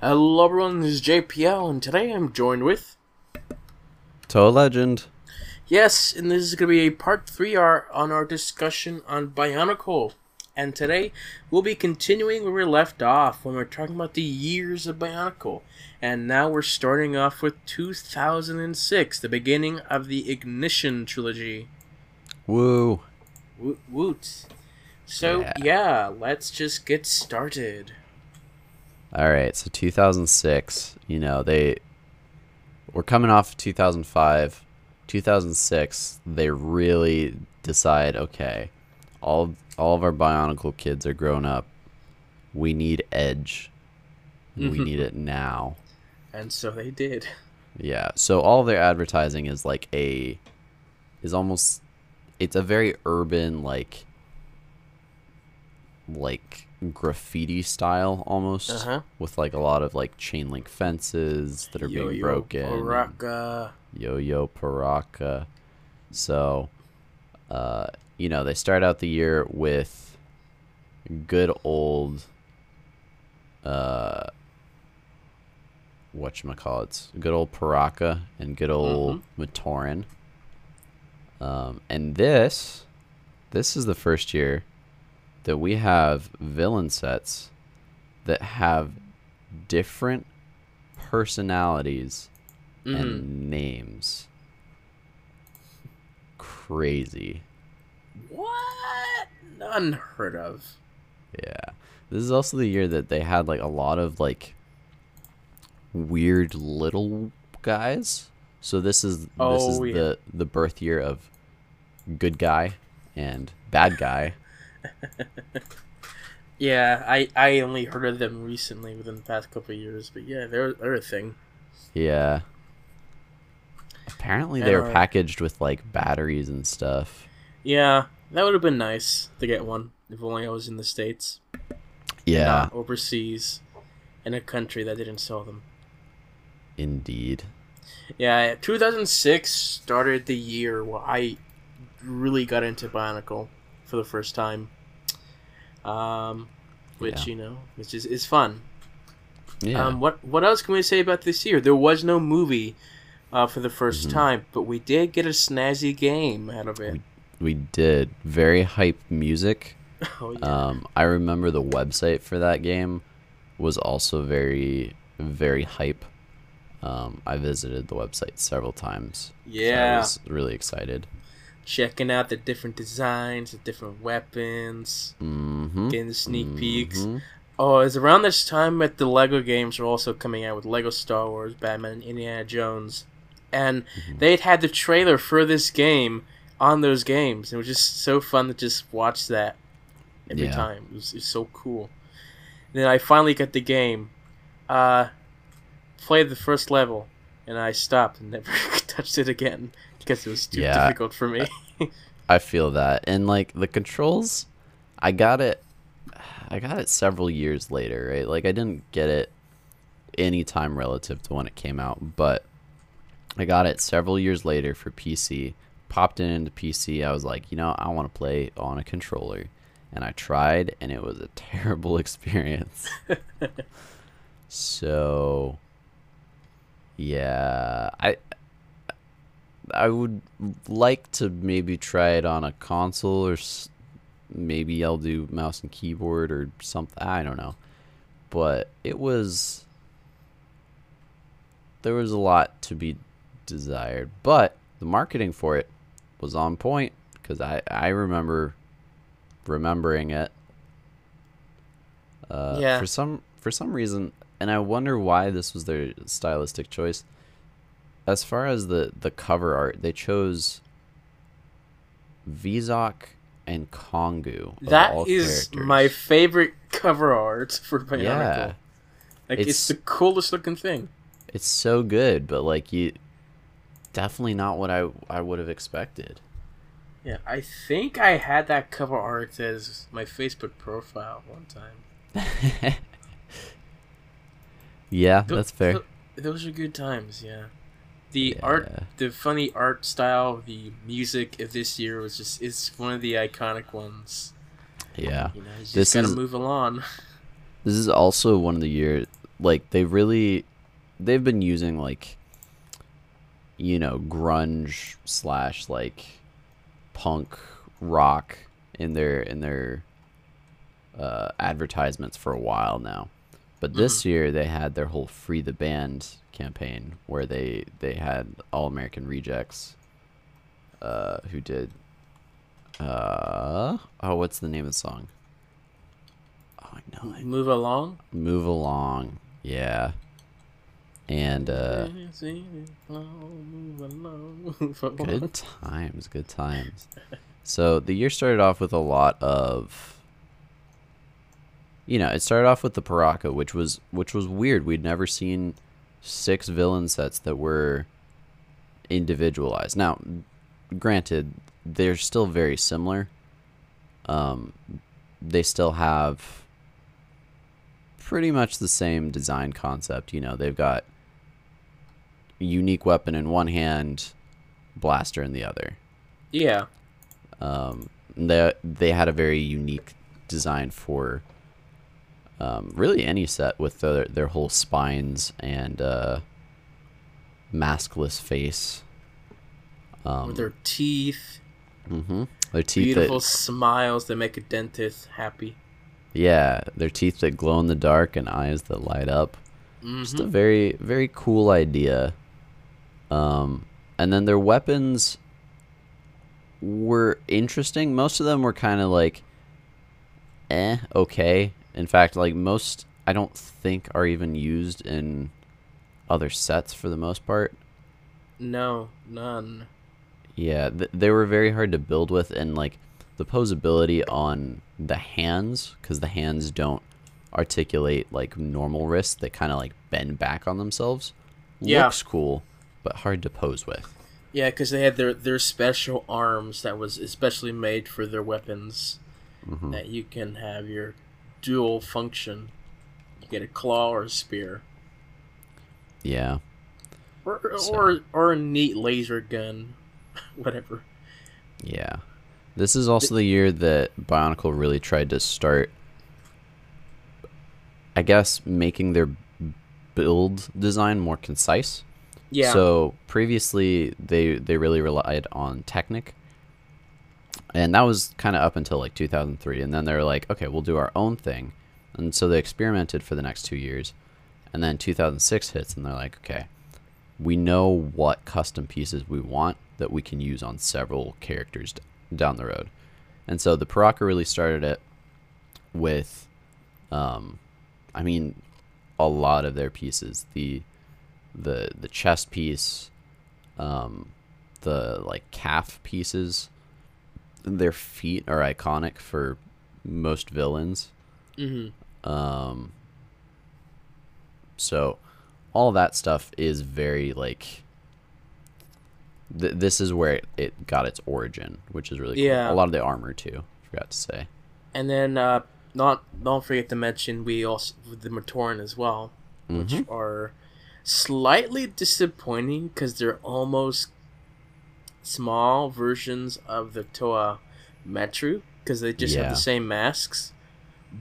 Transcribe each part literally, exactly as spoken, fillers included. Hello everyone, this is J P L, and today I'm joined with... Toe Legend. Yes, and this is going to be a part three on our discussion on Bionicle. And today, we'll be continuing where we left off, when we're talking about the years of Bionicle. And now we're starting off with two thousand six, the beginning of the Ignition Trilogy. Woo. Woot woot. So, yeah, yeah let's just get started. All right, so two thousand six, you know, they were coming off two thousand five. two thousand six, they really decide, okay, all, all of our Bionicle kids are grown up. We need edge. Mm-hmm. We need it now. And so they did. Yeah, so all their advertising is like a, is almost, it's a very urban, like, like, graffiti style almost, uh-huh. with like a lot of like chain link fences that are yo, being yo, broken. Piraka. Yo yo Piraka. So, uh, you know, they start out the year with good old, uh, whatchamacallits, good old Piraka and good old mm-hmm. Matoran. Um, and this, this is the first year that we have villain sets that have different personalities mm-hmm. and names. Crazy. What? Unheard of. Yeah. This is also the year that they had like a lot of like weird little guys. So this is oh, this is yeah. the the birth year of good guy and bad guy. yeah, I, I only heard of them recently within the past couple of years, but yeah, they're, they're a thing. Yeah. Apparently they uh, were packaged with, like, batteries and stuff. Yeah, that would have been nice to get one, if only I was in the States. Yeah. Not overseas, in a country that didn't sell them. Indeed. Yeah, two thousand six started the year where I really got into Bionicle for the first time, um, which yeah. you know, which is is fun. Yeah. Um, what what else can we say about this year? There was no movie, uh, for the first mm-hmm. time, but we did get a snazzy game out of it. We, we did very hype music. Oh yeah. Um, I remember the website for that game was also very very hype. Um, I visited the website several times. Yeah. So I was really excited. Checking out the different designs, the different weapons, mm-hmm. getting the sneak mm-hmm. peeks. Oh, it's around this time that the Lego games were also coming out with Lego Star Wars, Batman, and Indiana Jones. And mm-hmm. they'd had the trailer for this game on those games. It was just so fun to just watch that every yeah. time. It was, it was so cool. And then I finally got the game, uh, played the first level, and I stopped and never touched it again. Because it was too yeah, difficult for me. I feel that, and like the controls, I got it. I got it several years later, right? Like I didn't get it any time relative to when it came out, but I got it several years later for P C. Popped in into P C. I was like, you know, I want to play on a controller, and I tried, and it was a terrible experience. So, yeah, I. I would like to maybe try it on a console, or s maybe I'll do mouse and keyboard or something. I don't know, but it was there was a lot to be desired. But the marketing for it was on point because I I remember remembering it. Uh, yeah. For some for some reason, and I wonder why this was their stylistic choice. As far as the, the cover art, they chose Vizok and Kongu. That is characters. My favorite cover art for Bionicle. Yeah. Like it's, it's the coolest looking thing. It's so good, but like you definitely not what I I would have expected. Yeah, I think I had that cover art as my Facebook profile one time. yeah, th that's fair. Th those are good times, yeah. The yeah. art, the funny art style, the music of this year was just, it's one of the iconic ones. Yeah. You know, you just this gotta is, move along. This is also one of the year like they really they've been using like you know grunge slash like punk rock in their in their uh, advertisements for a while now. But this mm-hmm. year they had their whole Free the Band campaign where they they had All American Rejects uh, who did uh oh what's the name of the song? Oh, I know it. Move Along? Move Along. Yeah. And uh good times, good times. So the year started off with a lot of You know, it started off with the Piraka, which was which was weird. We'd never seen six villain sets that were individualized. Now, granted, they're still very similar. Um, they still have pretty much the same design concept. You know, they've got a unique weapon in one hand, blaster in the other. Yeah. Um, they they had a very unique design for. Um, really any set with their, their whole spines and uh, maskless face. Um, with their teeth. Mm-hmm. Their teeth beautiful that, smiles that make a dentist happy. Yeah, their teeth that glow in the dark and eyes that light up. Mm-hmm. Just a very, very cool idea. Um, and then their weapons were interesting. Most of them were kind of like, eh, okay. In fact, like most, I don't think are even used in other sets for the most part. No, none. Yeah, th- they were very hard to build with, and like the posability on the hands, because the hands don't articulate like normal wrists. They kind of like bend back on themselves. Yeah. Looks cool, but hard to pose with. Yeah, because they had their, their special arms that was especially made for their weapons mm-hmm. that you can have your... dual function. You get a claw or a spear. Yeah. Or so. or or a neat laser gun. Whatever. Yeah. This is also the year that Bionicle really tried to start, I guess, making their build design more concise. Yeah. So previously they they really relied on Technic. And that was kind of up until like two thousand three. And then they were like, okay, we'll do our own thing. And so they experimented for the next two years. And then two thousand six hits and they're like, okay, we know what custom pieces we want that we can use on several characters d- down the road. And so the Piraka really started it with, um, I mean, a lot of their pieces. The the the chest piece, um, the like calf pieces. Their feet are iconic for most villains. Mm-hmm. Um, so all that stuff is very like, th- this is where it, it got its origin, which is really cool. Yeah. A lot of the armor too, I forgot to say. And then, uh, not, don't forget to mention we also, the Matoran as well, which mm-hmm. are slightly disappointing because they're almost small versions of the Toa Metru because they just yeah. have the same masks,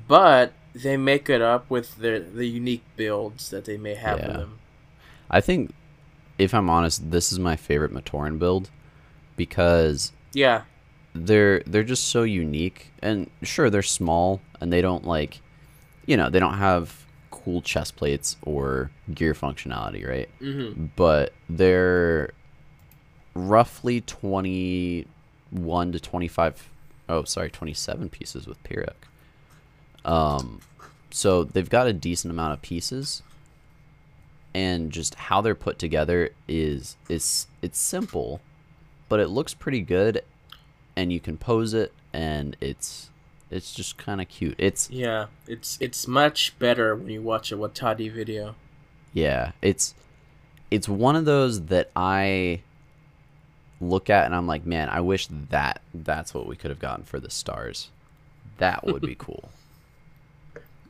but they make it up with the the unique builds that they may have yeah. with them. I think, if I'm honest, this is my favorite Matoran build because yeah, they're they're just so unique, and sure they're small and they don't like, you know, they don't have cool chest plates or gear functionality, right? Mm-hmm. But they're roughly twenty-one to twenty-five oh sorry twenty-seven pieces with Piraka, um so they've got a decent amount of pieces, and just how they're put together is is it's simple, but it looks pretty good, and you can pose it, and it's it's just kind of cute. It's yeah it's it's much better when you watch a Watadi video. Yeah, it's it's one of those that I look at and I'm like, man, I wish that that's what we could have gotten for the stars. That would be cool.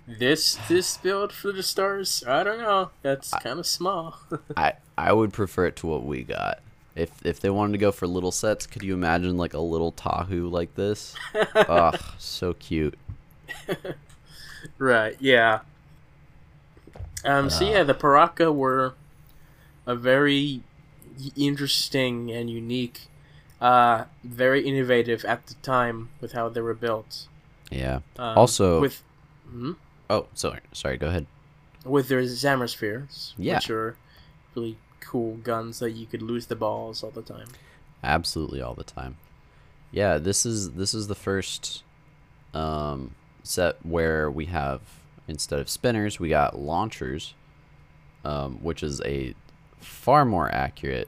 This this build for the stars, I don't know. That's kind of small. I, I would prefer it to what we got. If if they wanted to go for little sets, could you imagine like a little Tahu like this? Ugh, so cute. Right, yeah. Um, so yeah, the Piraka were a very interesting and unique, uh, very innovative at the time with how they were built. Yeah. Um, also, with hmm? oh, sorry, sorry, go ahead. With their Zamerspheres, yeah. which are really cool guns that you could lose the balls all the time. Absolutely, all the time. Yeah, this is this is the first um, set where we have, instead of spinners, we got launchers, um, which is a far more accurate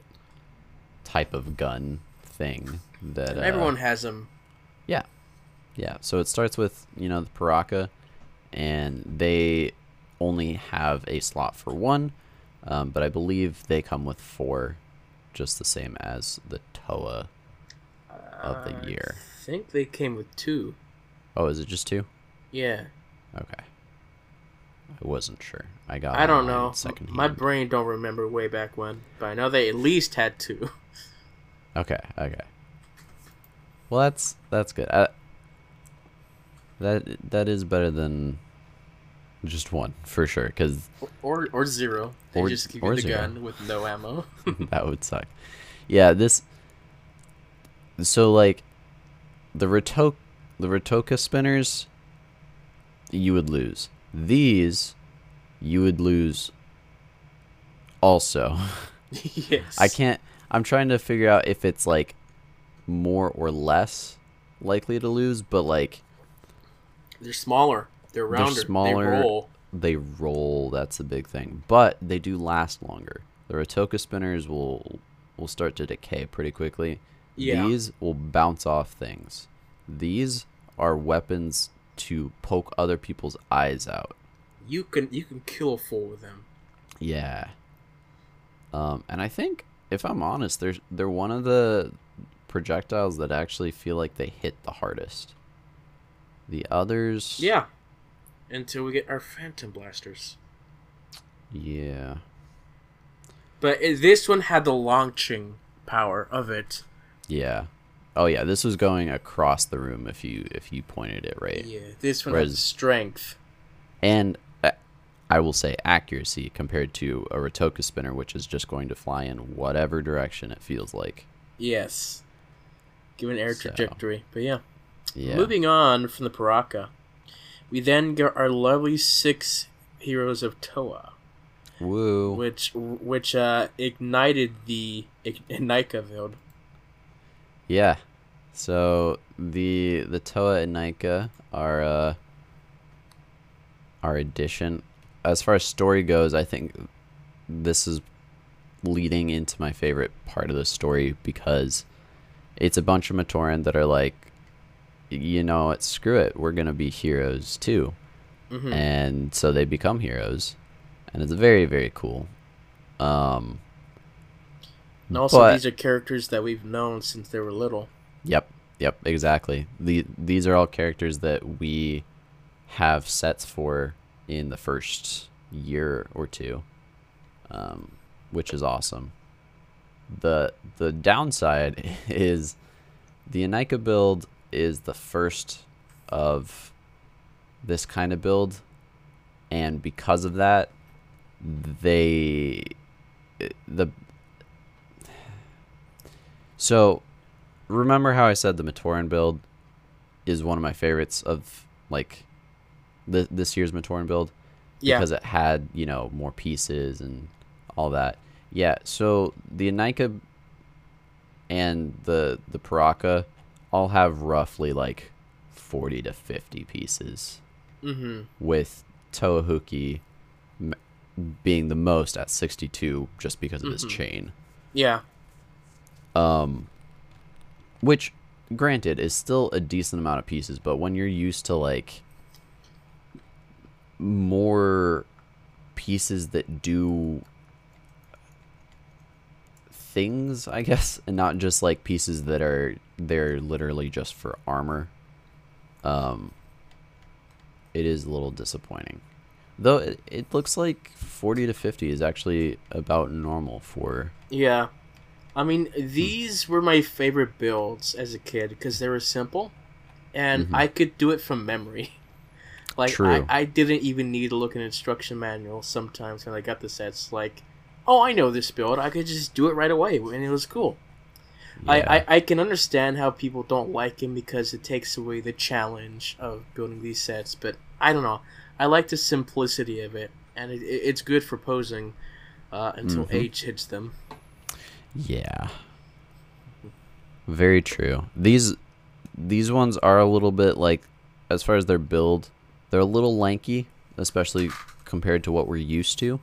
type of gun thing. That uh, everyone has them. Yeah, yeah. So it starts with you know the Piraka, and they only have a slot for one, um, but I believe they come with four, just the same as the Toa of the year. I think they came with two. Oh, is it just two? Yeah. Okay. I wasn't sure. I got. I don't know. My brain don't remember way back when, but I know they at least had two. Okay. Okay. Well, that's that's good. I, that that is better than just one for sure, because or, or or zero. They or, just give you the zero. gun with no ammo. That would suck. Yeah. This. So like, the Rotoka, the Rotoka spinners, you would lose. These, you would lose also. Yes. I can't, I'm trying to figure out if it's, like, more or less likely to lose, but, like... They're smaller. They're rounder. They're smaller. They roll. They roll. That's the big thing. But they do last longer. The Rotoka spinners will, will start to decay pretty quickly. Yeah. These will bounce off things. These are weapons to poke other people's eyes out. You can you can kill a fool with them. Yeah. Um, and I think, if I'm honest, they're they're one of the projectiles that actually feel like they hit the hardest. The others. Yeah. Until we get our phantom blasters. Yeah. But this one had the launching power of it. Yeah. Oh yeah, this was going across the room if you if you pointed it right. Yeah, this one has strength, and uh, I will say accuracy compared to a Rotoka spinner, which is just going to fly in whatever direction it feels like. Yes, given air so. trajectory. But yeah. yeah, moving on from the Piraka, we then get our lovely six heroes of Toa. Woo! Which which uh, ignited the Ignika build. Yeah, so the the Toa and Nika are uh, our addition. As far as story goes, I think this is leading into my favorite part of the story because it's a bunch of Matoran that are like, you know what, screw it, we're going to be heroes too. Mm-hmm. And so they become heroes, and it's very, very cool. Um... And also, but, these are characters that we've known since they were little. Yep, yep, exactly. The, these are all characters that we have sets for in the first year or two, um, which is awesome. The the downside is the Anika build is the first of this kind of build, and because of that, they... the So, remember how I said the Matoran build is one of my favorites of, like, th this year's Matoran build? Yeah. Because it had, you know, more pieces and all that. Yeah, so the Anika and the, the Piraka all have roughly, like, forty to fifty pieces. Mm-hmm. With Toa Huki being the most at sixty-two just because of mm-hmm. his chain. Yeah. Um, which, granted, is still a decent amount of pieces, but when you're used to, like, more pieces that do things, I guess, and not just, like, pieces that are, they're literally just for armor, um, it is a little disappointing. Though, it, it looks like forty to fifty is actually about normal for... Yeah. I mean, these were my favorite builds as a kid because they were simple, and mm-hmm. I could do it from memory. Like, True. I, I didn't even need to look in an instruction manual sometimes when I got the sets. Like, oh, I know this build. I could just do it right away, and it was cool. Yeah. I, I, I can understand how people don't like him because it takes away the challenge of building these sets, but I don't know. I like the simplicity of it, and it, it's good for posing uh, until mm-hmm. age hits them. Yeah. Very true. These these ones are a little bit, like, as far as their build, they're a little lanky, especially compared to what we're used to.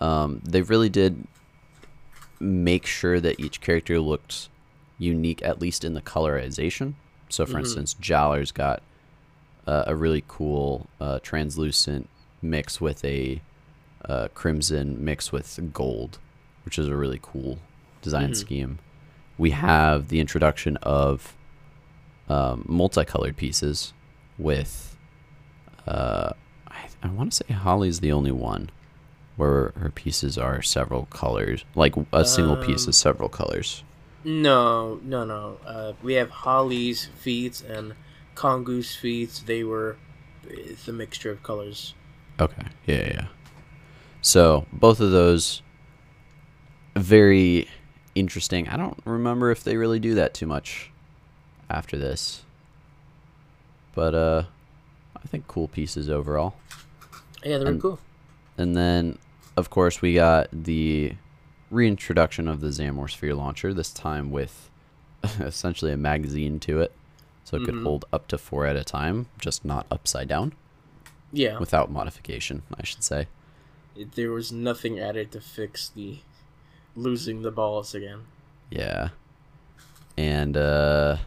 Um, they really did make sure that each character looked unique, at least in the colorization. So, for mm-hmm. instance, Jaller's got uh, a really cool uh, translucent mix with a uh, crimson mix with gold, which is a really cool design mm-hmm. scheme. We have the introduction of um, multicolored pieces with, uh, I, I want to say Holly's the only one where her pieces are several colors, like a single um, piece is several colors. No, no, no. Uh, we have Holly's feet and Kongu's feet. They were the mixture of colors. Okay. Yeah, yeah. So both of those very interesting. I don't remember if they really do that too much after this, but uh, I think cool pieces overall. Yeah, they were and, cool. And then, of course, we got the reintroduction of the Zamor Sphere Launcher, this time with essentially a magazine to it. So it mm-hmm. could hold up to four at a time, just not upside down. Yeah. Without modification, I should say. It, there was nothing added to fix the losing the balls again. Yeah. And uh,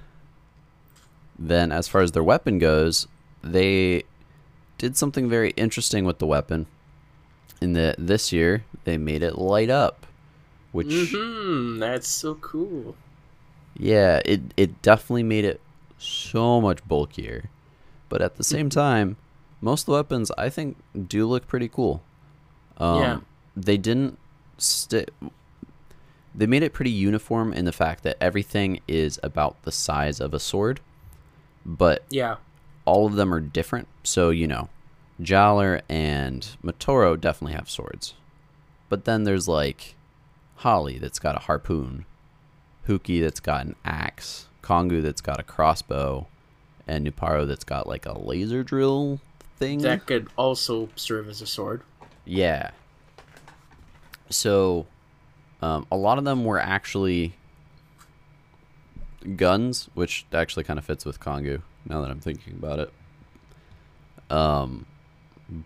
then as far as their weapon goes, they did something very interesting with the weapon. In the, this year, they made it light up, which mm-hmm, that's so cool. Yeah, it it definitely made it so much bulkier, but at the same time, most of the weapons I think do look pretty cool. Um, yeah, they didn't. Sti- they made it pretty uniform in the fact that everything is about the size of a sword, but yeah, all of them are different. So you know. Jaller and Matoro definitely have swords. But then there's like Holly that's got a harpoon, Huki that's got an axe, Kongu that's got a crossbow, and Nuparu that's got like a laser drill thing. That could also serve as a sword. Yeah. So um, a lot of them were actually guns, which actually kind of fits with Kongu now that I'm thinking about it. Um,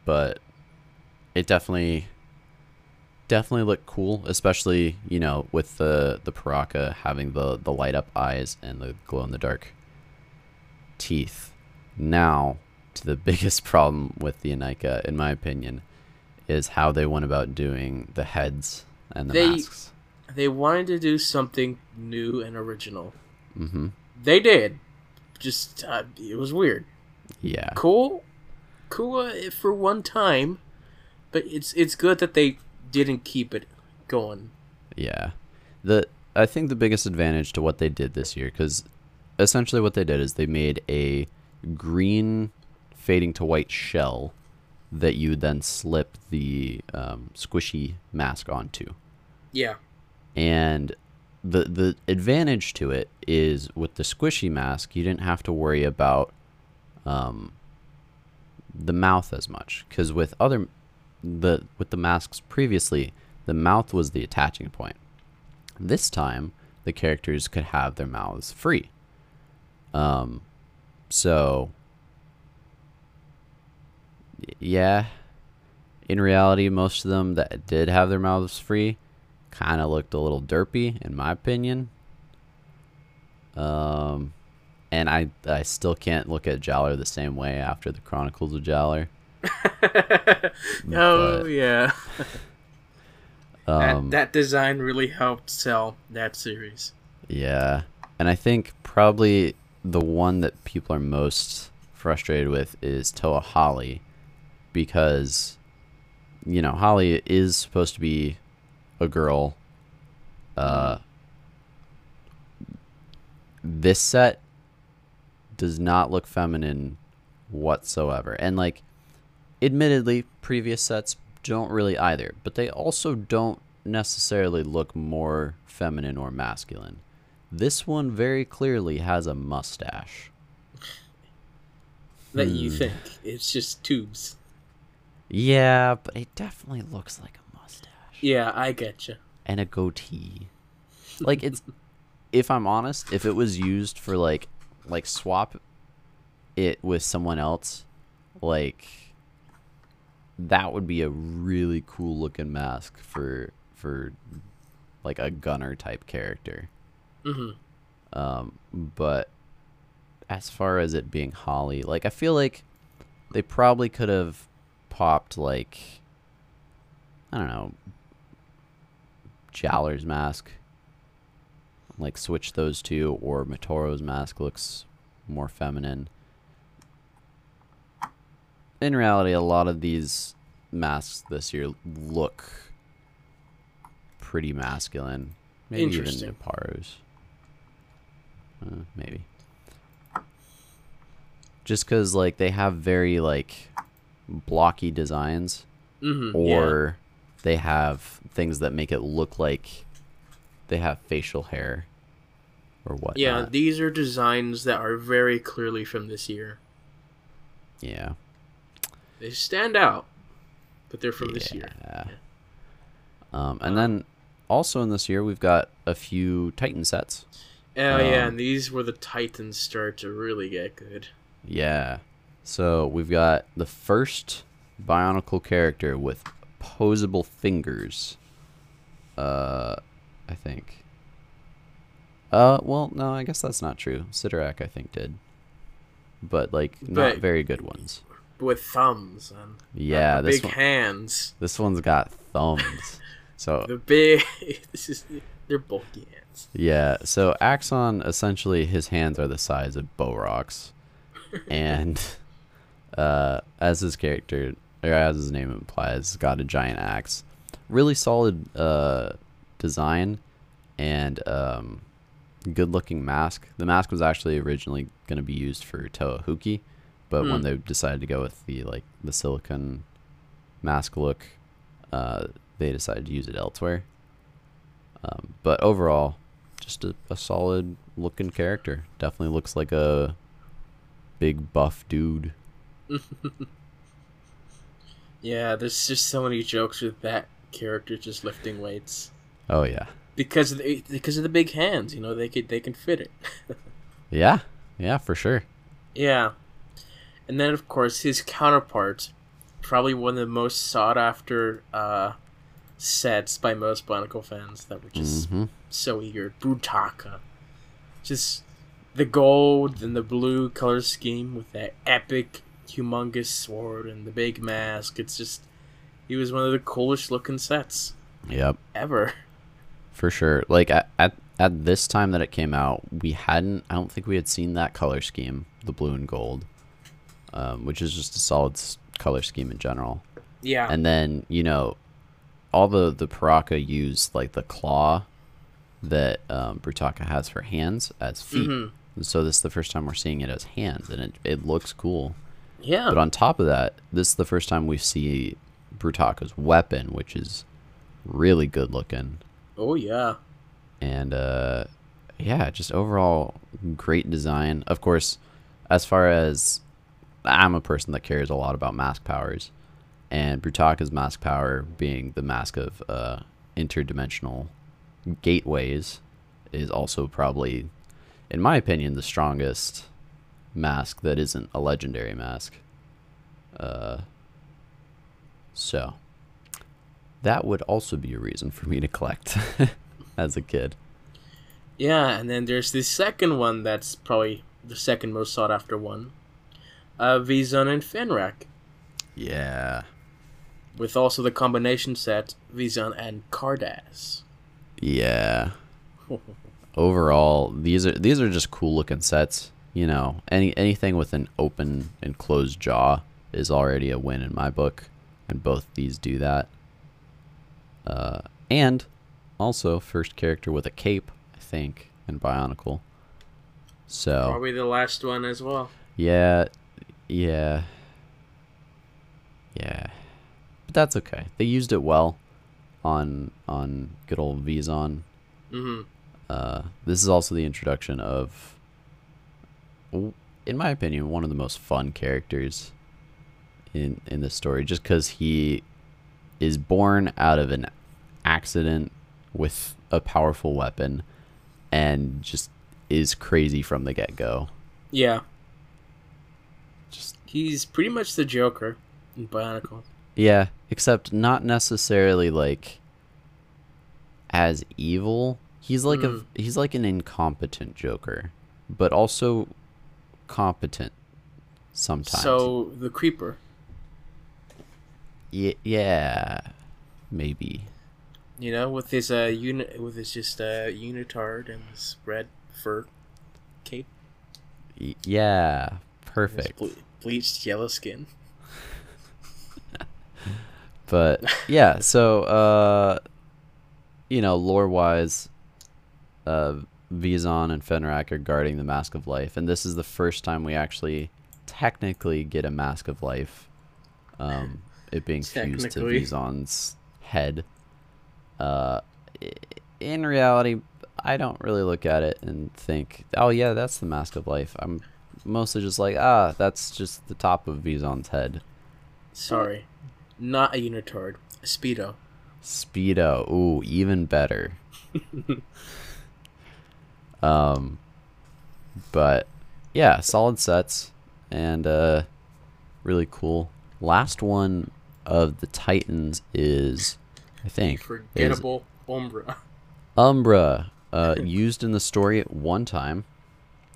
but it definitely, definitely looked cool, especially, you know, with the, the Piraka having the, the light up eyes and the glow in the dark teeth. Now to the biggest problem with the Anika, in my opinion, is how they went about doing the heads and the they, masks. They wanted to do something new and original. Mm-hmm. They did. Just, uh, it was weird. Yeah. Cool. Cool for one time, but it's it's good that they didn't keep it going. Yeah, the I think the biggest advantage to what they did this year, because essentially what they did is they made a green fading to white shell that you then slip the um, squishy mask onto. Yeah, and the the advantage to it is with the squishy mask, you didn't have to worry about um. the mouth as much, because with other the with the masks previously, the mouth was the attaching point. This time the characters could have their mouths free, um so yeah, in reality most of them that did have their mouths free kind of looked a little derpy in my opinion. um And I, I still can't look at Jaller the same way after the Chronicles of Jaller. Oh, but, yeah. um, that, that design really helped sell that series. Yeah. And I think probably the one that people are most frustrated with is Toa Holly, because, you know, Holly is supposed to be a girl. Uh, this set does not look feminine whatsoever. And like, admittedly, previous sets don't really either, but they also don't necessarily look more feminine or masculine. This one very clearly has a mustache. That you think. It's just tubes. Yeah, but it definitely looks like a mustache. Yeah, I getcha. And a goatee. Like, it's... if I'm honest, if it was used for, like, like swap it with someone else, like, that would be a really cool-looking mask for, for like, a gunner-type character. Mm-hmm. Um, but... as far as it being Holly, like, I feel like they probably could have popped, like, I don't know, Jaller's mask. Like, switch those two, or Matoro's mask looks more feminine. In reality, a lot of these masks this year look pretty masculine. Maybe even Nuparu's. Uh, maybe. Just because, like, they have very, like, blocky designs. Mm-hmm, or yeah. They have things that make it look like they have facial hair or whatnot. Yeah, these are designs that are very clearly from this year. Yeah. They stand out, but they're from yeah. this year. Yeah. Um, and um, then also in this year, we've got a few Titan sets. Oh, um, yeah, and these were the Titans start to really get good. Yeah, so we've got the first Bionicle character with posable fingers, uh, I think. Uh, well, no, I guess that's not true. Sidorak, I think, did. But, like, but not very good ones. With thumbs. And yeah, this big one, hands. This one's got thumbs. So the big, this is, they're bulky hands. Yeah, so Axon, essentially, his hands are the size of Borok's. And uh, as his character, or as his name implies, got a giant axe. Really solid uh, design and um, good-looking mask. The mask was actually originally going to be used for Toa Huki, but mm. when they decided to go with the like the silicone mask look, uh, they decided to use it elsewhere. Um, but overall, just a, a solid-looking character. Definitely looks like a big buff dude. Yeah, there's just so many jokes with that character just lifting weights. Oh yeah, because of the, because of the big hands, you know, they could they can fit it. yeah, yeah, for sure. Yeah, and then of course his counterpart, probably one of the most sought after uh, sets by most Bionicle fans that were just mm-hmm. so eager. Brutaka, just. The gold and the blue color scheme with that epic, humongous sword and the big mask. It's just, he was one of the coolest looking sets. Yep. Ever. For sure. Like, at, at, at this time that it came out, we hadn't, I don't think we had seen that color scheme, the blue and gold, um, which is just a solid color scheme in general. Yeah. And then, you know, all the, the Piraka used, like, the claw that um, Brutaka has for hands as feet. Mm-hmm. So this is the first time we're seeing it as hands, and it, it looks cool. Yeah. But on top of that, this is the first time we see Brutaka's weapon, which is really good looking. Oh, yeah. And, uh, yeah, just overall great design. Of course, as far as I'm a person that cares a lot about mask powers, and Brutaka's mask power being the mask of uh, interdimensional gateways is also probably... in my opinion, the strongest mask that isn't a legendary mask. Uh, so, that would also be a reason for me to collect as a kid. Yeah, and then there's the second one that's probably the second most sought after one. Uh, V-Zone and Fenrak. Yeah. With also the combination set, V-Zone and Kordak. Yeah. Overall, these are these are just cool looking sets. You know, any anything with an open and closed jaw is already a win in my book, and both these do that. Uh, and also, first character with a cape, I think, in Bionicle. So probably the last one as well. Yeah, Yeah. Yeah. But that's okay. They used it well on on good old Vizon. Mm-hmm. Uh, this is also the introduction of, in my opinion, one of the most fun characters in in this story, just because he is born out of an accident with a powerful weapon and just is crazy from the get-go. Yeah. Just he's pretty much the Joker in Bionicle. Yeah, except not necessarily like as evil. He's like mm. a he's like an incompetent Joker, but also competent sometimes. So the Creeper. Yeah, yeah, maybe. You know, with his uh unit, with his just uh unitard and his red fur cape. Y- yeah, perfect. Ble- bleached yellow skin. But yeah, so uh, you know, lore wise, uh, Vizon and Fenrak are guarding the Mask of Life, and this is the first time we actually technically get a Mask of Life. Um, it being fused to Vizon's head. Uh, in reality, I don't really look at it and think, oh yeah, that's the Mask of Life. I'm mostly just like, ah, that's just the top of Vizon's head. Sorry, not a unitard, a Speedo. Speedo, ooh, even better. um, but yeah, solid sets and uh, really cool. Last one of the Titans is, I think, forgettable Umbra. Umbra, uh, used in the story at one time,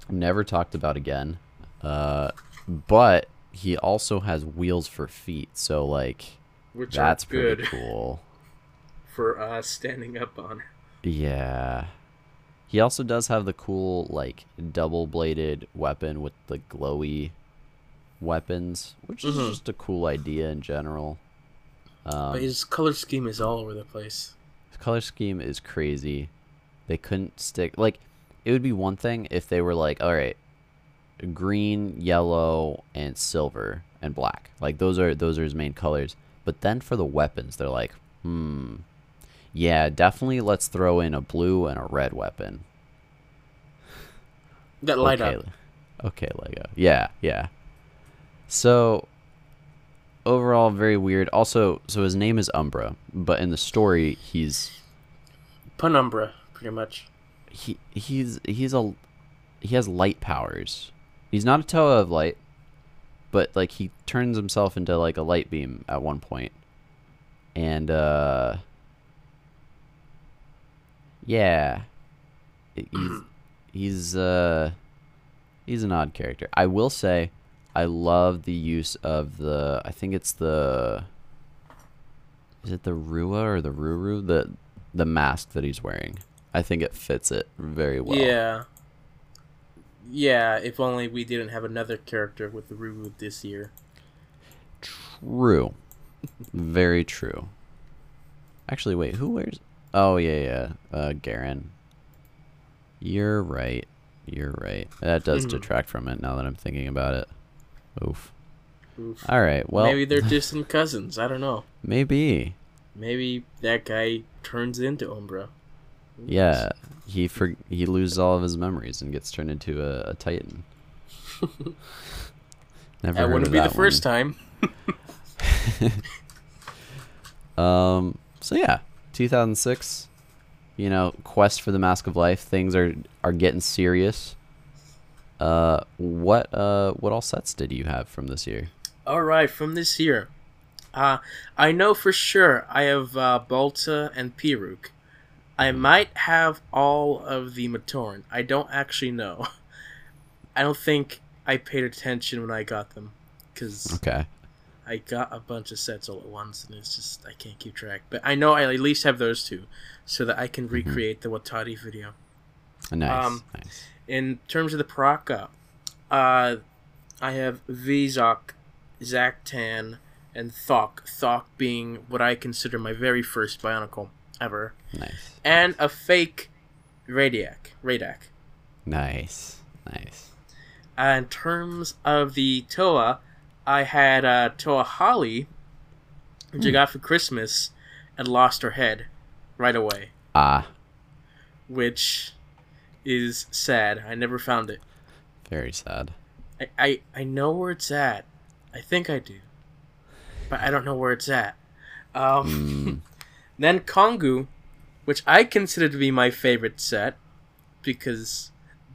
never talked about again. Uh, but he also has wheels for feet, so like, which that's pretty cool for uh, standing up on. Yeah, he also does have the cool like double-bladed weapon with the glowy weapons, which mm-hmm. is just a cool idea in general. Um, but his color scheme is all over the place. The color scheme is crazy. They couldn't stick... Like, it would be one thing if they were like, all right, green, yellow, and silver, and black. Like, those are those are his main colors. But then for the weapons, they're like, hmm, yeah, definitely let's throw in a blue and a red weapon. That light okay. up. Okay, Lego. Yeah, yeah. So... overall, very weird. Also, so his name is Umbra, but in the story, he's Penumbra, pretty much. He he's he's a he has light powers. He's not a Toa of light, but like he turns himself into like a light beam at one point, and uh, yeah, he's he's uh he's an odd character. I will say. I love the use of the, I think it's the, is it the Rua or the Ruru? The the mask that he's wearing. I think it fits it very well. Yeah. Yeah, if only we didn't have another character with the Ruru this year. True. Very true. Actually, wait, who wears, oh yeah, yeah, uh, Garen. You're right. You're right. That does mm-hmm. detract from it now that I'm thinking about it. Oof. Oof. All right. Well, maybe they're distant cousins. I don't know. Maybe. Maybe that guy turns into Umbra. Oops. Yeah, he for he loses all of his memories and gets turned into a, a Titan. Never. That wouldn't be that the one. First time. um. So yeah, two thousand six. You know, quest for the Mask of Life. Things are are getting serious. Uh, what uh, what all sets did you have from this year? All right, from this year, uh, I know for sure I have uh, Balta and Piruk. I might have all of the Matoran. I don't actually know. I don't think I paid attention when I got them, because okay, I got a bunch of sets all at once, and it's just I can't keep track. But I know I at least have those two, so that I can mm-hmm. recreate the Watadi video. Nice. Um, nice. In terms of the Piraka, uh, I have Vizok, Zaktan, and Thok. Thok being what I consider my very first Bionicle ever. Nice. And a fake Radiac. Radak. Nice. Nice. Uh, in terms of the Toa, I had uh, Toa Holly, which mm. I got for Christmas, and lost her head right away. Ah. Which is sad. I never found it. Very sad. I, I, I know where it's at. I think I do. But I don't know where it's at. Um, mm. Then Kongu, which I consider to be my favorite set, because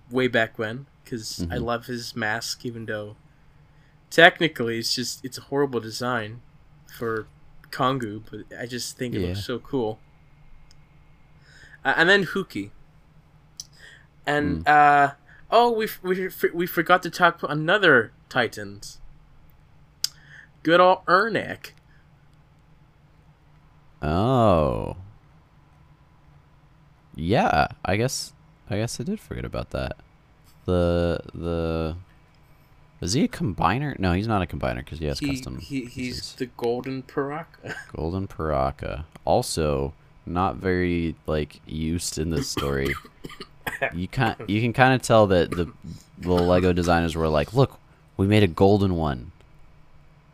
way back when, because mm-hmm. I love his mask, even though technically it's just it's a horrible design for Kongu, but I just think it yeah. looks so cool. Uh, and then Huki, and mm. uh, oh, we we we forgot to talk about another Titans. Good old Ernak. Oh. Yeah, I guess I guess I did forget about that. The the is he a combiner? No, he's not a combiner because he has he, custom. He, he's pieces. The golden Piraka. Golden Piraka, also not very like used in this story. you can you can kind of tell that the, the Lego designers were like, "Look, we made a golden one,"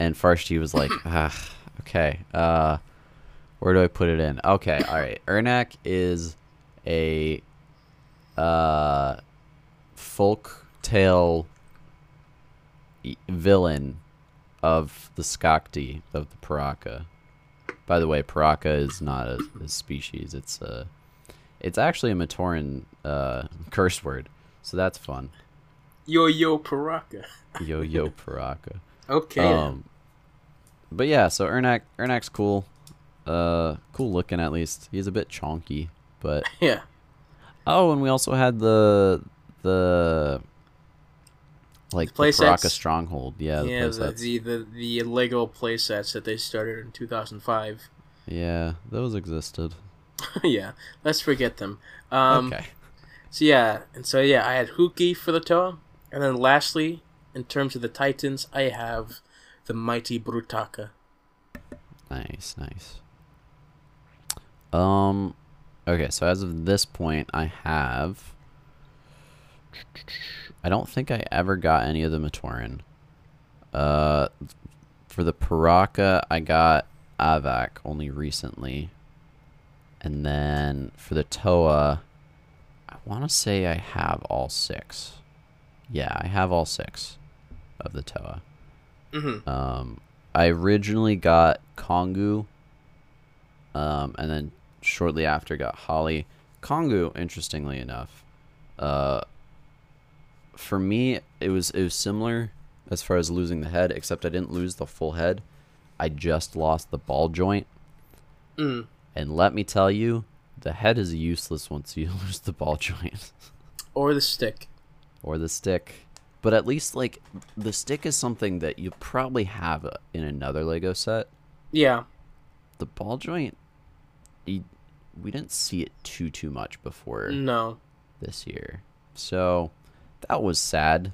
and first he was like, ah, "Okay, uh, where do I put it in?" Okay, all right. Ernak is a uh. folk tale villain of the Skakti, of the Piraka. By the way, Piraka is not a, a species. It's a, it's actually a Matoran uh, curse word, so that's fun. Yo yo Piraka. Yo yo Piraka. Okay. Um, but yeah, so Ernak, Ernak's cool, uh, cool looking at least. He's a bit chonky, but yeah. Oh, and we also had the. The like the, the Piraka stronghold, yeah. The yeah, the, the the the Lego playsets that they started in two thousand five. Yeah, those existed. Yeah, let's forget them. Um, okay. So yeah, and so yeah, I had Huki for the Toa, and then lastly, in terms of the Titans, I have the mighty Brutaka. Nice, nice. Um, okay, so as of this point, I have. I don't think I ever got any of the Matoran. Uh, for the Piraka, I got Avac only recently. And then for the Toa, I want to say I have all six. Yeah, I have all six of the Toa. Mm-hmm. Um, I originally got Kongu. Um, and then shortly after got Holly. Kongu, interestingly enough, uh, for me, it was it was similar as far as losing the head, except I didn't lose the full head. I just lost the ball joint. Mm. And let me tell you, the head is useless once you lose the ball joint. Or the stick. Or the stick. But at least, like, the stick is something that you probably have in another Lego set. Yeah. The ball joint, we didn't see it too, too much before. No. This year. So... that was sad,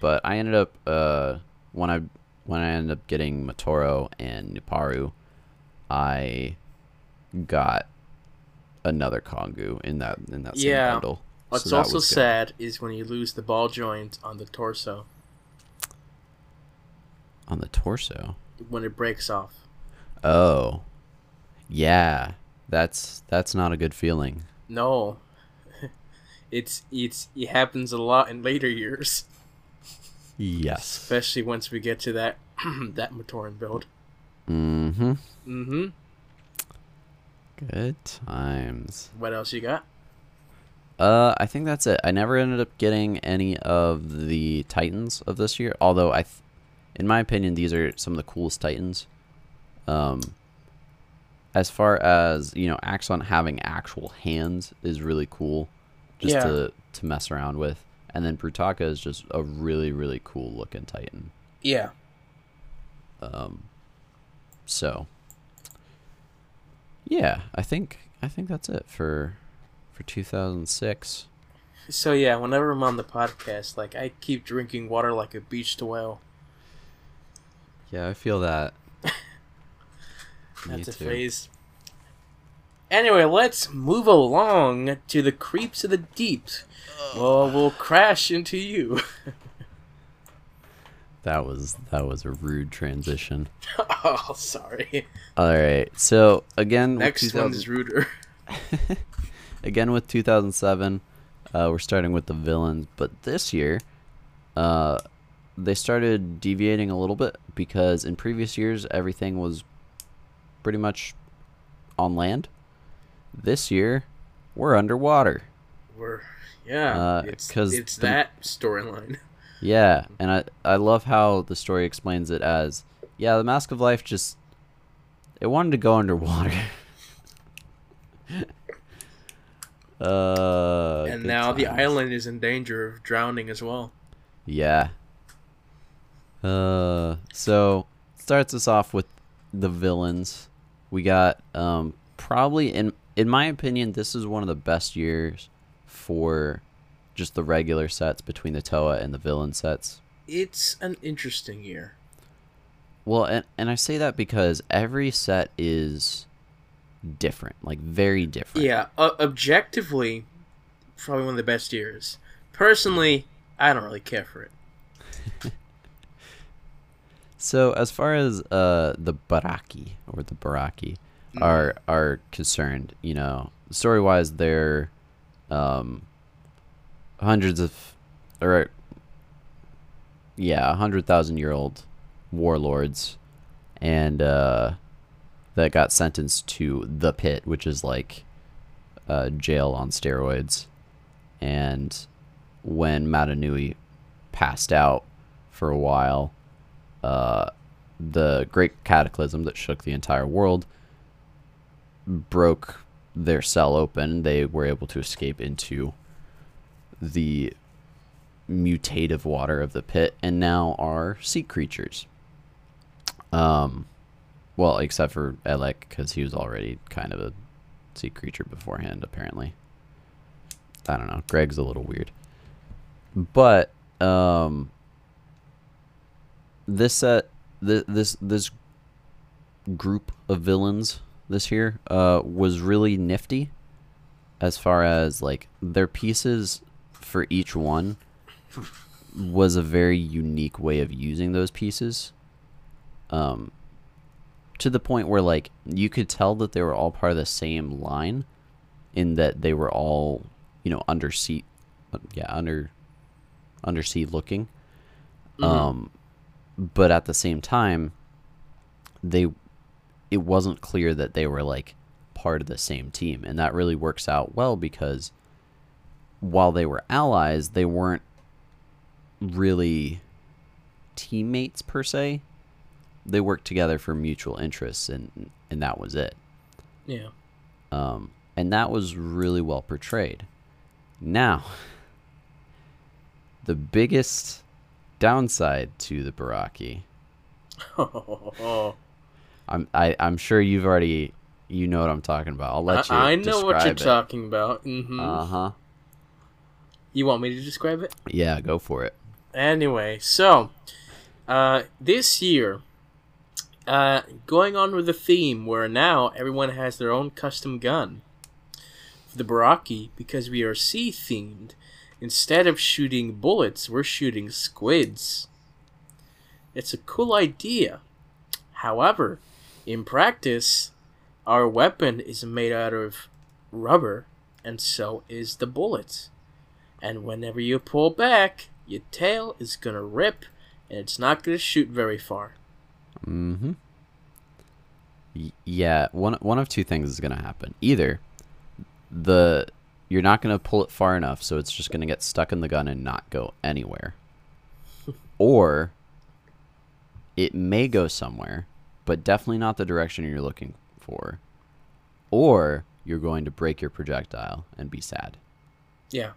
but I ended up uh, when I when I ended up getting Matoro and Nuparu, I got another Kongu in that in that same yeah. bundle. What's so also sad is when you lose the ball joint on the torso. On the torso? When it breaks off. Oh, yeah, that's that's not a good feeling. No. It's it's it happens a lot in later years. Yes. Especially once we get to that that Matoran build. Mm-hmm. Mm-hmm. Good times. What else you got? Uh, I think that's it. I never ended up getting any of the Titans of this year, although I, th in my opinion, these are some of the coolest Titans. Um. As far as you know, Axon having actual hands is really cool. Just yeah. to, to mess around with. And then Brutaka is just a really, really cool looking Titan. Yeah. Um. So. Yeah, I think I think that's it for for two thousand six. So yeah, whenever I'm on the podcast, like I keep drinking water like a beached whale. Yeah, I feel that. That's a phrase. Anyway, let's move along to the creeps of the deep. Well, we'll crash into you. That was that was a rude transition. Oh, sorry. All right. So again, next one is ruder. Again with two thousand seven, uh, we're starting with the villains, but this year, uh, they started deviating a little bit because in previous years everything was pretty much on land. This year, we're underwater. We're yeah. Uh, it's it's the, that storyline. Yeah, and I, I love how the story explains it as, yeah, the Mask of Life just, it wanted to go underwater. uh, and now times. The island is in danger of drowning as well. Yeah. Uh, so, starts us off with the villains. We got um, probably, in in my opinion, this is one of the best years for just the regular sets between the Toa and the villain sets. It's an interesting year. Well, and, and I say that because every set is different, like very different. Yeah, uh, objectively, probably one of the best years. Personally, I don't really care for it. So as far as uh, the Baraki or the Baraki mm. are, are concerned, you know, story-wise, they're... Um, hundreds of or yeah a hundred thousand year old warlords, and uh that got sentenced to the pit, which is like uh jail on steroids. And when Maranui passed out for a while, uh the great cataclysm that shook the entire world broke their cell open. They were able to escape into the mutative water of the pit, and now are sea creatures. Um, well, except for Elec, because he was already kind of a sea creature beforehand, apparently. I don't know. Greg's a little weird. But um, this set, th this this group of villains this year uh, was really nifty, as far as like their pieces. For each one was a very unique way of using those pieces, um, to the point where like you could tell that they were all part of the same line, in that they were all, you know, undersea, yeah, under undersea looking, mm-hmm. um, but at the same time, they it wasn't clear that they were like part of the same team, and that really works out well because. While they were allies, they weren't really teammates per se. They worked together for mutual interests, and and that was it. Yeah. Um, and that was really well portrayed. Now, the biggest downside to the Baraki. I'm I, I'm sure you've already you know what I'm talking about. I'll let you. I, I know what you're it. talking about. Mm-hmm. Uh huh. You want me to describe it? Yeah, go for it. Anyway, so, uh, this year, uh, going on with the theme where now everyone has their own custom gun. For the Baraki, because we are sea-themed, instead of shooting bullets, we're shooting squids. It's a cool idea. However, in practice, our weapon is made out of rubber, and so is the bullet. And whenever you pull back, your tail is going to rip, and it's not going to shoot very far. Mm-hmm. Yeah, one one of two things is going to happen. Either the you're not going to pull it far enough, so it's just going to get stuck in the gun and not go anywhere. Or it may go somewhere, but definitely not the direction you're looking for. Or you're going to break your projectile and be sad. Yeah.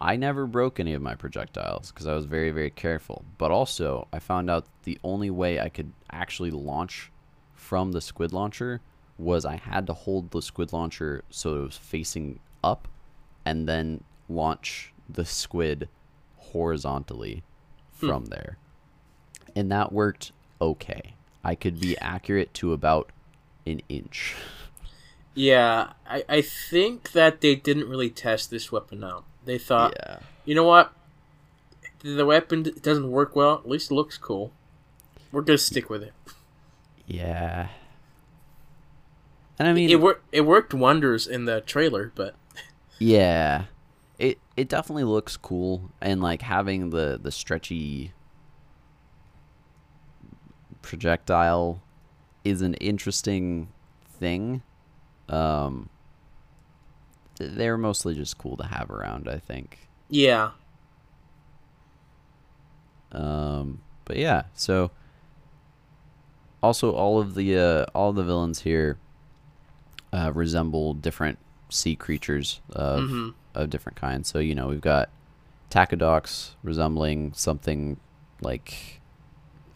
I never broke any of my projectiles because I was very, very careful. But also, I found out the only way I could actually launch from the squid launcher was I had to hold the squid launcher so it was facing up and then launch the squid horizontally from hmm. there. And that worked okay. I could be accurate to about an inch. Yeah, I, I think that they didn't really test this weapon out. They thought, yeah. You know what? the weapon doesn't work well, at least it looks cool. We're gonna stick with it. Yeah. And I mean, it, it worked. It worked wonders in the trailer, but yeah, it it definitely looks cool, and like having the the stretchy projectile is an interesting thing. Um, they're mostly just cool to have around, I think. Yeah. Um, but yeah, so also all of the uh, all the villains here. Uh, resemble different sea creatures of mm-hmm. of different kinds. So, you know, we've got Tachodox resembling something like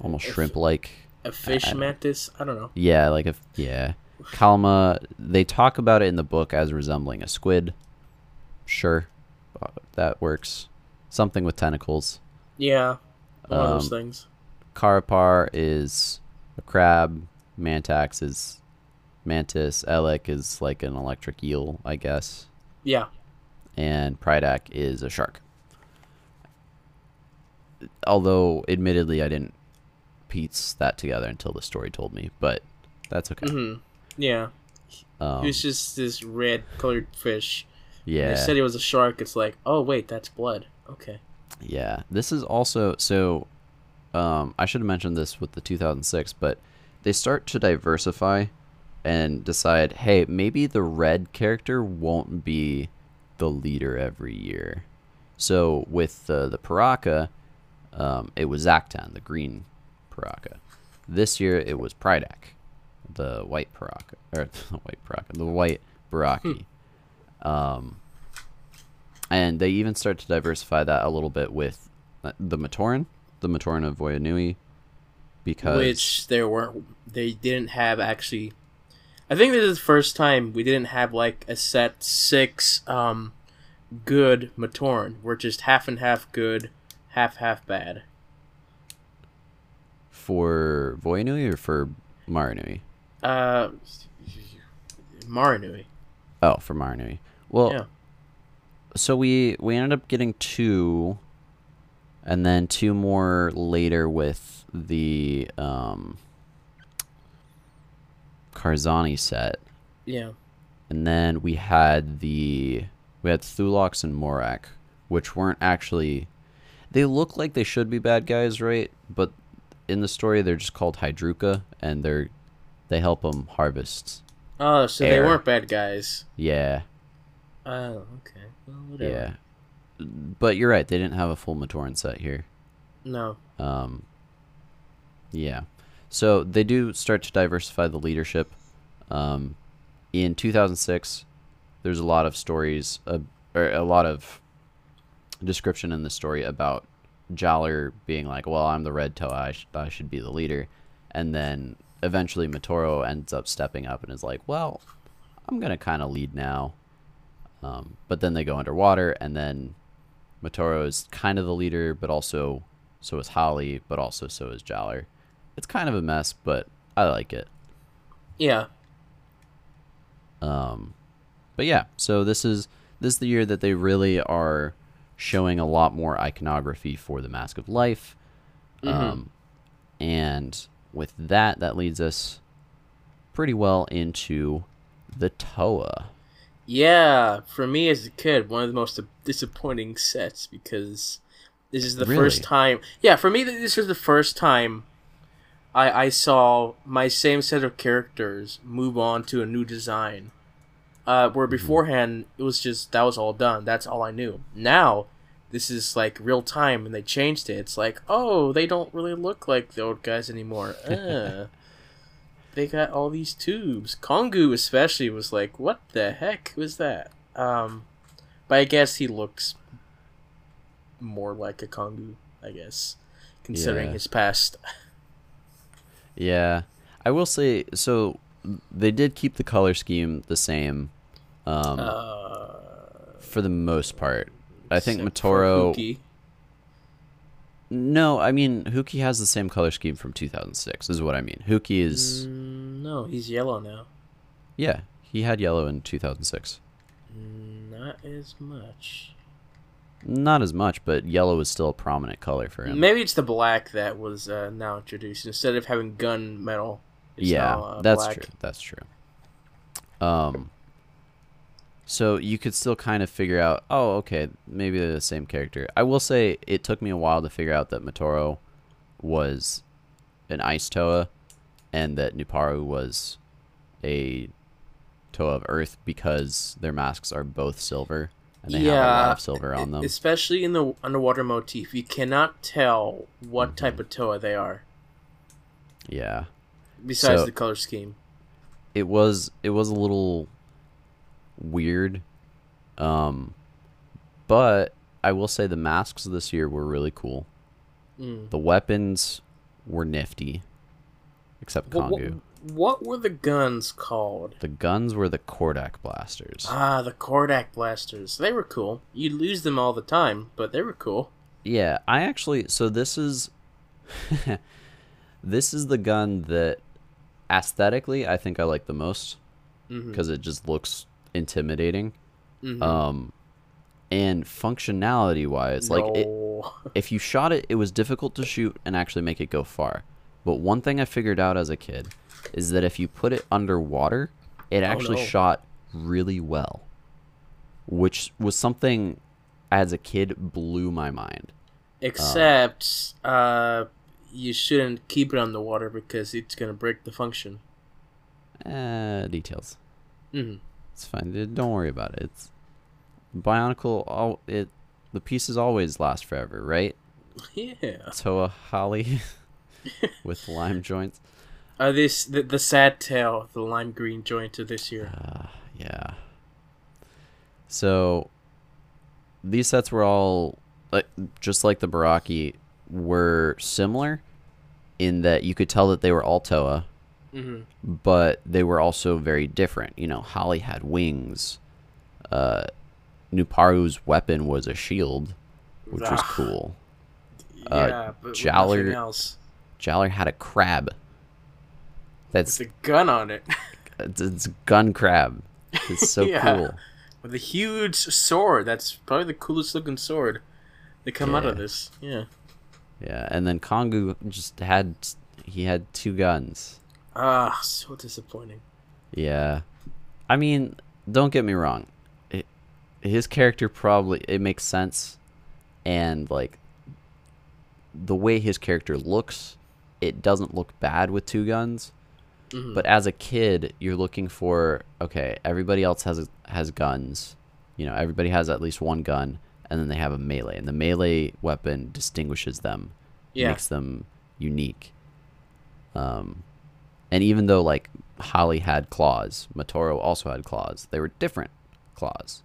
almost a shrimp-like. A fish I, I mantis? I don't know. Yeah, like a... Yeah. Kalma, they talk about it in the book as resembling a squid. Sure. That works. Something with tentacles. Yeah. One um, of those things. Karapar is a crab. Mantax is... Mantis. Elec is like an electric eel, I guess. Yeah. And Pridak is a shark. Although, admittedly, I didn't piece that together until the story told me, but that's okay. Mm-hmm. Yeah. Um, it was just this red-colored fish. Yeah. When they said it was a shark. It's like, oh, wait, that's blood. Okay. Yeah. This is also... So, um, I should have mentioned this with the two thousand six, but they start to diversify... and decide, hey, maybe the red character won't be the leader every year. So with uh, the Piraka, um, it was Zaktan, the green Piraka. This year it was Pridak, the white Piraka, or the white Piraka, the white Baraki. Hmm. Um, and they even start to diversify that a little bit with the Matoran, the Matoran of Voyanui, because which there weren't, they didn't have actually. I think this is the first time we didn't have, like, a set six um, good Matoran. We're just half and half good, half, half bad. For Voyanui or for Maranui? Uh, Maranui. Oh, for Maranui. Well, yeah. So we, we ended up getting two, and then two more later with the... Um, Karzani set. Yeah. And then we had the we had Thulox and Morak, which weren't actually they look like they should be bad guys, right? But in the story they're just called Hydruka and they're they help them harvest. Oh, so air. They weren't bad guys. Yeah. Oh, okay. Well, whatever. Yeah. But you're right, they didn't have a full Matoran set here. No. Um Yeah. So they do start to diversify the leadership. Um, in two thousand six, there's a lot of stories, uh, or a lot of description in the story about Jaller being like, well, I'm the red toe, I, sh I should be the leader. And then eventually Matoro ends up stepping up and is like, well, I'm going to kind of lead now. Um, but then they go underwater, and then Matoro is kind of the leader, but also so is Holly, but also so is Jaller. It's kind of a mess, but I like it. Yeah. Um, but yeah, so this is this is the year that they really are showing a lot more iconography for the Mask of Life. Mm-hmm. Um, and with that, that leads us pretty well into the Toa. Yeah, for me as a kid, one of the most disappointing sets because this is the really? first time. Yeah, for me, this is the first time. I, I saw my same set of characters move on to a new design, uh, where beforehand it was just that was all done. That's all I knew. Now, this is like real time, and they changed it. It's like, oh, they don't really look like the old guys anymore. Uh, they got all these tubes. Kongu especially was like, what the heck was that? Um, but I guess he looks more like a Kongu, I guess, considering yeah. his past. Yeah, I will say, so they did keep the color scheme the same um, uh, for the most part. I think Matoro... Huki. No, I mean, Huki has the same color scheme from two thousand six, is what I mean. Huki is... Mm, no, he's yellow now. Yeah, he had yellow in two thousand six. Not as much. Not as much, but yellow is still a prominent color for him. Maybe it's the black that was uh, now introduced. Instead of having gun metal, it's yeah, now, uh, that's black. True. That's true. Um, so you could still kind of figure out, oh, okay, maybe they're the same character. I will say it took me a while to figure out that Matoro was an ice Toa and that Nuparu was a Toa of Earth because their masks are both silver. And they yeah, have a lot of silver on them. Especially in the underwater motif. You cannot tell what mm-hmm. type of Toa they are. Yeah. Besides so, the color scheme. It was it was a little weird. Um, but I will say the masks this year were really cool. Mm. The weapons were nifty. Except well, Kongu. What, what were the guns called? The guns were the Kordak blasters. Ah, the Kordak blasters. They were cool. You'd lose them all the time, but they were cool. Yeah, I actually... So this is... this is the gun that, aesthetically, I think I like the most. Because mm-hmm. it just looks intimidating. Mm-hmm. Um, and functionality-wise, no. like, it, if you shot it, it was difficult to shoot and actually make it go far. But one thing I figured out as a kid is that if you put it underwater, it actually oh, no. shot really well, which was something as a kid blew my mind. Except uh, uh, you shouldn't keep it underwater because it's going to break the function. Uh, details. Mm-hmm. It's fine. Don't worry about it. It's Bionicle. All it the pieces always last forever, right? Yeah. Toa Holly. With lime joints. Uh, this the, the sad tale of the lime green joint of this year. Uh, yeah. So these sets were all, like, just like the Baraki, were similar in that you could tell that they were all Toa, mm-hmm. but they were also very different. You know, Holly had wings. Uh, Nuparu's weapon was a shield, which Ugh. was cool. Yeah, uh, but Jaller, nothing else. Jaller had a crab. That's with a gun on it. It's, it's a gun crab. It's so yeah. cool. With a huge sword. That's probably the coolest looking sword that come yeah. out of this. Yeah. Yeah, and then Kongu just had he had two guns. Ah, so disappointing. Yeah, I mean, don't get me wrong. It, his character probably it makes sense, and like the way his character looks. It doesn't look bad with two guns, mm-hmm. but as a kid, you're looking for, okay, everybody else has has guns. You know, everybody has at least one gun, and then they have a melee, and the melee weapon distinguishes them, yeah. makes them unique. Um, and even though, like, Holly had claws, Matoro also had claws. They were different claws.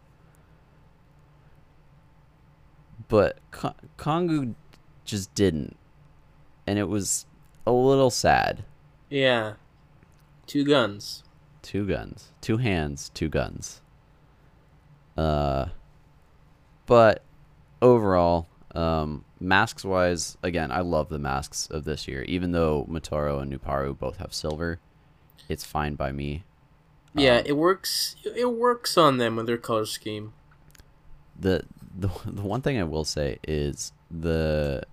But K- Kongu just didn't, and it was... a little sad. Yeah. Two guns. Two guns. Two hands, two guns. Uh, but overall, um, masks-wise, again, I love the masks of this year. Even though Matoro and Nuparu both have silver, it's fine by me. Yeah, um, it works. It works on them with their color scheme. The the the one thing I will say is the.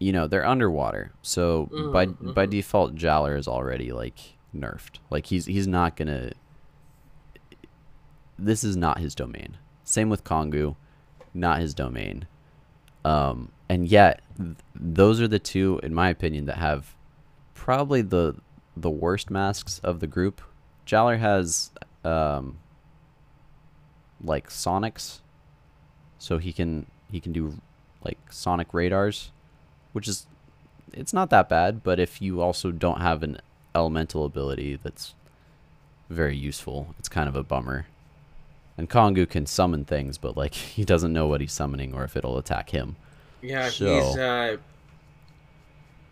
You know, they're underwater, so mm-hmm. by by default, Jaller is already, like, nerfed. Like, he's he's not gonna... This is not his domain. Same with Kongu, not his domain. Um, and yet, th- those are the two, in my opinion, that have probably the the worst masks of the group. Jaller has, um, like, sonics, so he can he can do, like, sonic radars. Which is, it's not that bad, but if you also don't have an elemental ability that's very useful, it's kind of a bummer. And Kongu can summon things, but, like, he doesn't know what he's summoning or if it'll attack him. Yeah, so. he's, uh,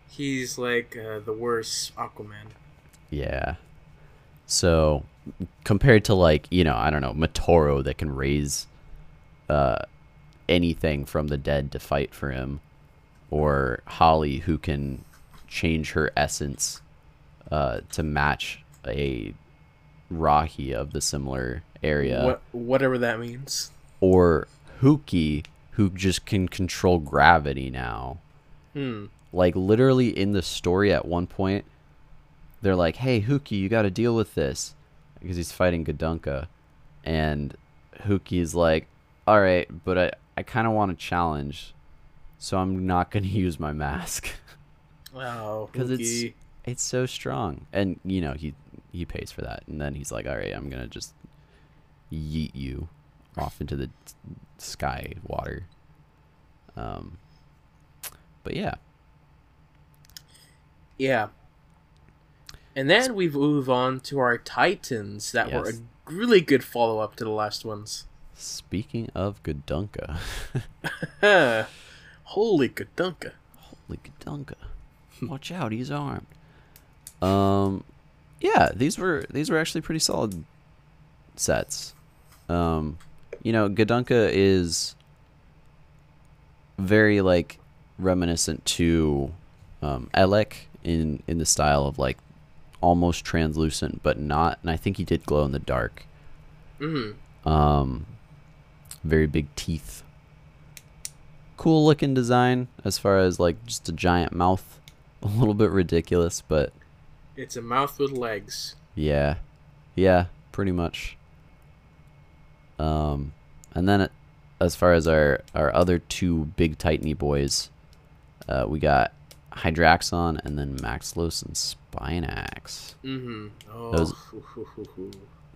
he's, like, uh, the worst Aquaman. Yeah. So, compared to, like, you know, I don't know, Matoro that can raise uh, anything from the dead to fight for him. Or Holly, who can change her essence uh, to match a Rahi of the similar area. What, whatever that means. Or Huki, who just can control gravity now. Hmm. Like, literally in the story at one point, they're like, hey, Huki, you got to deal with this. Because he's fighting Gadunka. And Huki's like, all right, but I, I kind of want a challenge. So I'm not going to use my mask. Wow, because it's it's so strong, and you know he he pays for that, and then he's like, all right, I'm gonna just yeet you off into the sky water. Um, but yeah, yeah, and then we move on to our Titans that yes. were a really good follow up to the last ones. Speaking of Gadunka, holy Gadunka, holy Gadunka. Watch out, he's armed. Um, yeah, these were these were actually pretty solid sets. Um, you know, Gadunka is very like reminiscent to um, Elec in in the style of like almost translucent but not, and I think he did glow in the dark. Mm-hmm. Um, very big teeth. Cool looking design as far as like just a giant mouth. A little bit ridiculous, but it's a mouth with legs. Yeah, yeah, pretty much. Um, and then it, as far as our our other two big Titany boys, uh, we got Hydraxon and then Maxlos and Spinax. Mm-hmm. Oh. Those,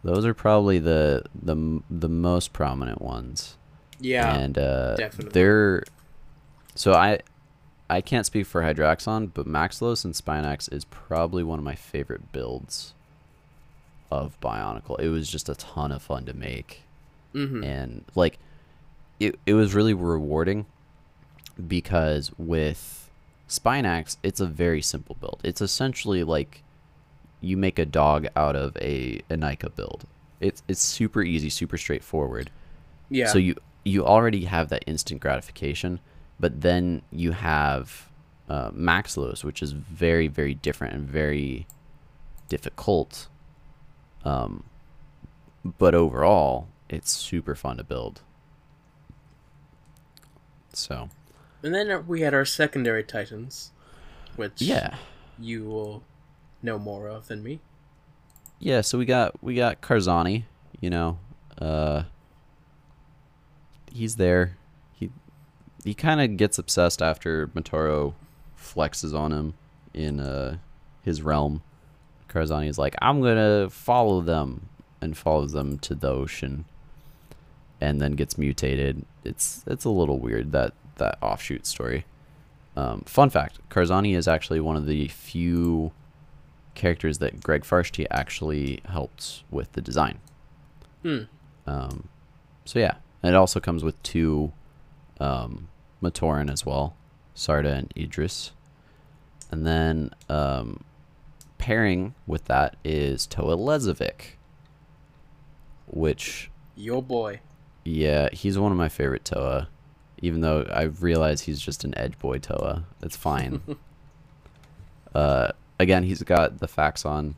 those are probably the the the most prominent ones. Yeah. And uh, definitely. They're so I. I can't speak for Hydraxon, but Maxlos and Spinax is probably one of my favorite builds of Bionicle. It was just a ton of fun to make. Mm-hmm. And, like, it, it was really rewarding because with Spinax, it's a very simple build. It's essentially, like, you make a dog out of a, a Nika build. It's it's super easy, super straightforward. Yeah. So you, you already have that instant gratification. But then you have uh, Maxlos, which is very, very different and very difficult. Um, but overall, it's super fun to build. So. And then we had our secondary Titans, which yeah. you will know more of than me. Yeah, so we got we got Karzani. You know, uh, he's there. He kind of gets obsessed after Matoro flexes on him in uh, his realm. Karzani is like, I'm going to follow them, and follows them to the ocean and then gets mutated. It's it's a little weird, that, that offshoot story. Um, fun fact, Karzani is actually one of the few characters that Greg Farshti actually helped with the design. Hmm. Um, so yeah, and it also comes with two... Um, Matoran as well, Sarda and Idris, and then um, pairing with that is Toa Lezovic, which yo boy, yeah, he's one of my favorite Toa, even though I realize he's just an edge boy Toa. It's fine. uh, again, he's got the Faxon,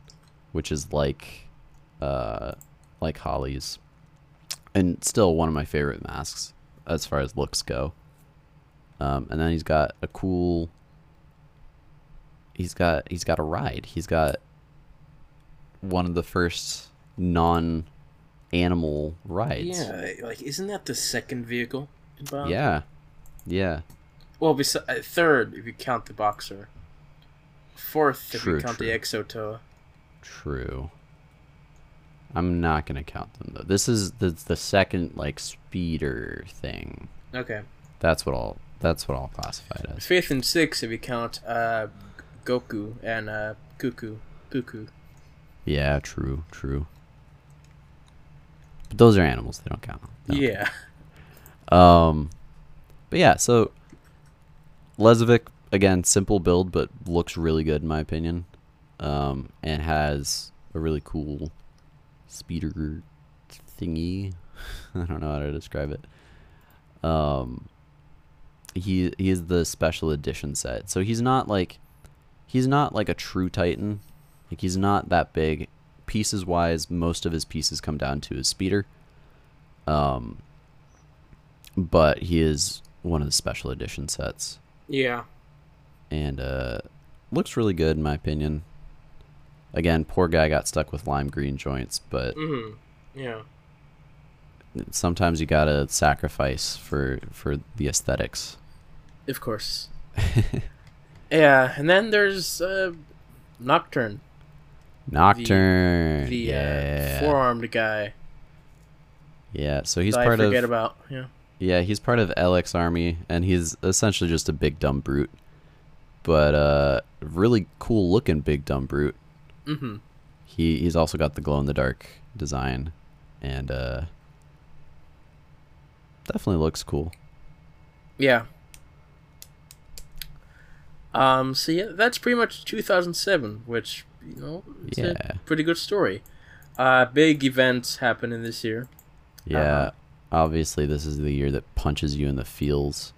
which is like, uh, like Holly's, and still one of my favorite masks. As far as looks go. Um, and then he's got a cool he's got he's got a ride. He's got one of the first non animal rides. Yeah, like isn't that the second vehicle in Bionicle? Yeah. Yeah. Well, besides, uh, third if you count the Boxer. Fourth if true, you count true. the Exotoa. True. I'm not gonna count them though. This is the the second like speeder thing. Okay. That's what I'll that's what I'll classify it as. Fifth and sixth if you count uh, Goku and uh, Cuckoo Cuckoo. Yeah, true, true. But those are animals; they don't count. They don't yeah. Count. Um, but yeah, so Lezovic again, simple build, but looks really good in my opinion, um, and has a really cool. Speeder thingy. I don't know how to describe it. Um, he he is the special edition set, so he's not like he's not like a true Titan. Like he's not that big. Pieces wise, most of his pieces come down to his speeder. Um, But he is one of the special edition sets. Yeah. And uh, looks really good in my opinion. Again, poor guy got stuck with lime green joints, but mm-hmm. yeah. Sometimes you gotta sacrifice for for the aesthetics. Of course. Yeah, and then there's uh, Nocturne. Nocturne, the, the yeah. uh, four-armed guy. Yeah, so he's part of. I forget about yeah. Yeah, he's part of Elec's army, and he's essentially just a big dumb brute, but uh, really cool-looking big dumb brute. Mm-hmm. He he's also got the glow-in-the-dark design, and uh, definitely looks cool. Yeah. Um. So yeah, that's pretty much two thousand seven, which. You know, it's yeah. a pretty good story. Uh, big events happening this year. Yeah, uh, obviously this is the year that punches you in the feels,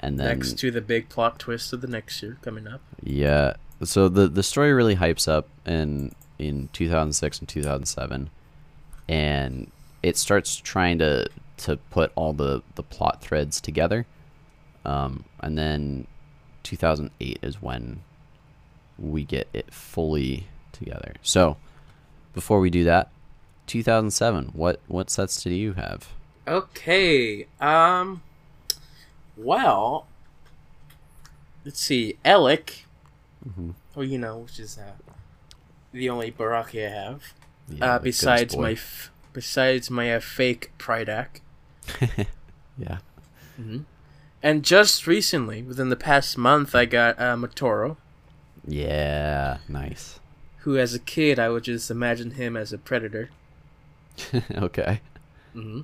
and then next to the big plot twist of the next year coming up. Yeah, so the the story really hypes up in in two thousand six and two thousand seven, and it starts trying to to put all the the plot threads together. Um, and then two thousand eight is when we get it fully together. So before we do that, two thousand seven, what what sets do you have? Okay, um well, let's see. Elec, mm-hmm. or you know, which is uh, the only Baraki I have, yeah, uh, besides my f- besides my uh, fake Pridak. Yeah. Mm-hmm. And just recently, within the past month, I got uh, Matoro. Yeah, nice. Who, as a kid, I would just imagine him as a predator. Okay. Mm-hmm.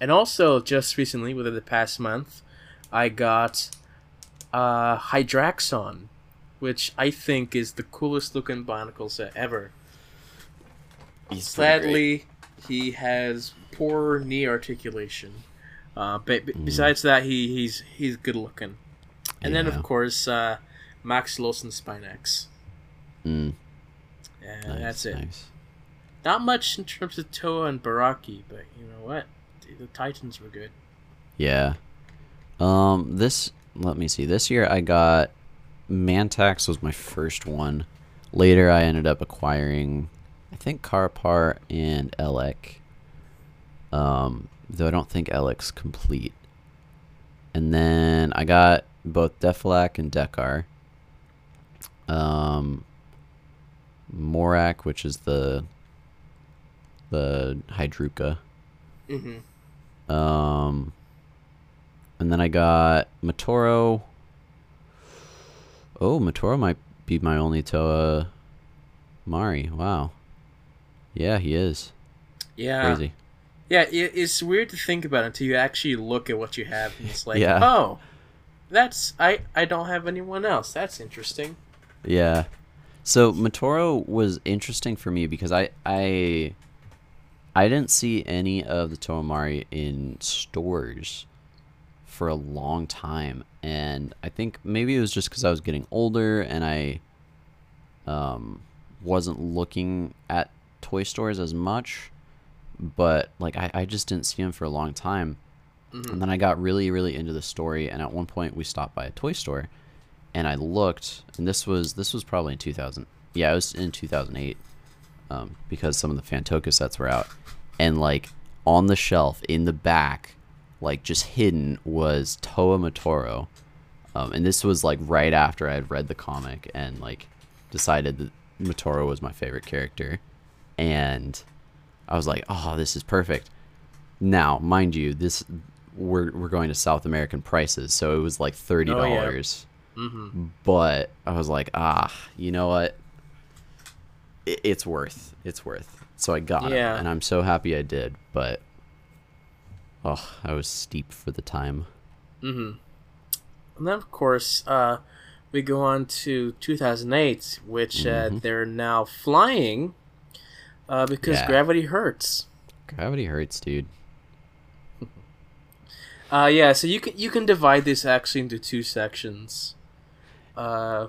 And also, just recently, within the past month, I got uh, Hydraxon, which I think is the coolest-looking Bionicle set ever. He's Sadly, he has poor knee articulation. Uh, but b- mm. besides that, he he's he's good-looking. And yeah. then, of course. Uh, Maxlos and Spinax. Mm. Yeah, nice, that's it. Nice. Not much in terms of Toa and Baraki, but you know what? The Titans were good. Yeah. Um. This. Let me see. This year I got Mantax was my first one. Later I ended up acquiring, I think Karpar and Elec. Um. Though I don't think Elec's complete. And then I got both Defalak and Dekar. Um, Morak, which is the the Hydruka. Mm-hmm. Um, and then I got Matoro. Oh, Matoro might be my only Toa Mari. Wow. Yeah, he is. Yeah. Crazy. Yeah, it, it's weird to think about until you actually look at what you have, and it's like, yeah. oh, that's I, I don't have anyone else. That's interesting. Yeah. So Matoro was interesting for me because I I, I didn't see any of the Toa Mari in stores for a long time, and I think maybe it was just because I was getting older and I um wasn't looking at toy stores as much, but like I, I just didn't see them for a long time. Mm-hmm. And then I got really, really into the story, and at one point we stopped by a toy store, and I looked, and this was this was probably in two thousand. Yeah, it was in two thousand eight, um, because some of the Fantoka sets were out, and like on the shelf in the back, like just hidden, was Toa Matoro, um, and this was like right after I had read the comic and like decided that Matoro was my favorite character, and I was like, oh, this is perfect. Now, mind you, this. We're we're going to South American prices, so it was like thirty dollars. Oh, yeah. Mm-hmm. But I was like, ah, you know what? It, it's worth. It's worth. So I got yeah. it, and I'm so happy I did. But oh, I was steep for the time. Mm-hmm. And then of course, uh, we go on to two thousand eight, which mm-hmm. uh, they're now flying, uh, because yeah. gravity hurts. Gravity hurts, dude. Uh, yeah, so you can you can divide this actually into two sections, uh,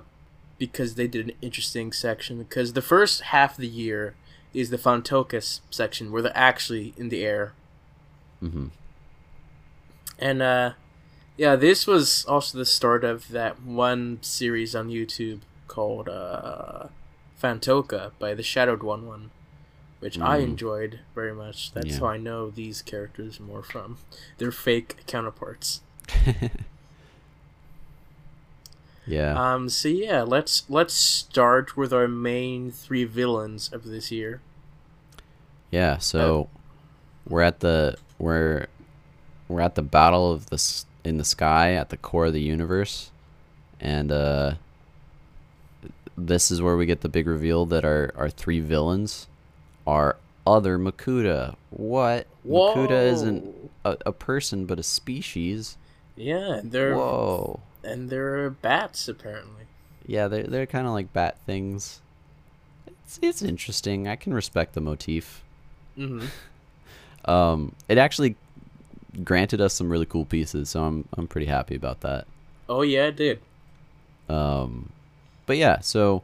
because they did an interesting section. Because the first half of the year is the Fantoka section, where they're actually in the air. Mm-hmm. And uh, yeah, this was also the start of that one series on YouTube called uh, Fantoka by the Shadowed One One, which mm. I enjoyed very much. That's yeah. how I know these characters more from their fake counterparts. Yeah. Um. So yeah, let's let's start with our main three villains of this year. Yeah. So uh, we're at the we're we're at the battle of the in the sky at the core of the universe, and uh, this is where we get the big reveal that our our three villains are other Makuta. What? Whoa. Makuta isn't a, a person, but a species. Yeah. They're. Whoa. And they're bats, apparently. Yeah, they're, they're kind of like bat things. It's, it's interesting. I can respect the motif. Mm-hmm. um, it actually granted us some really cool pieces, so I'm I'm pretty happy about that. Oh, yeah, it did. Um, but yeah, so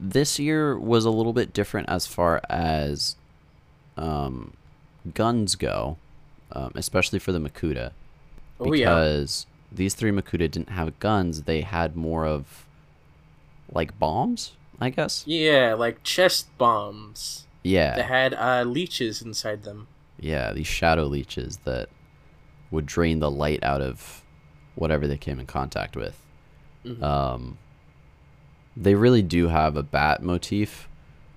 this year was a little bit different as far as um, guns go, um, especially for the Makuta. Oh, because yeah. These three Makuta didn't have guns. They had more of, like, bombs, I guess? Yeah, like chest bombs. Yeah. They had uh, leeches inside them. Yeah, these shadow leeches that would drain the light out of whatever they came in contact with. Mm-hmm. Um, they really do have a bat motif,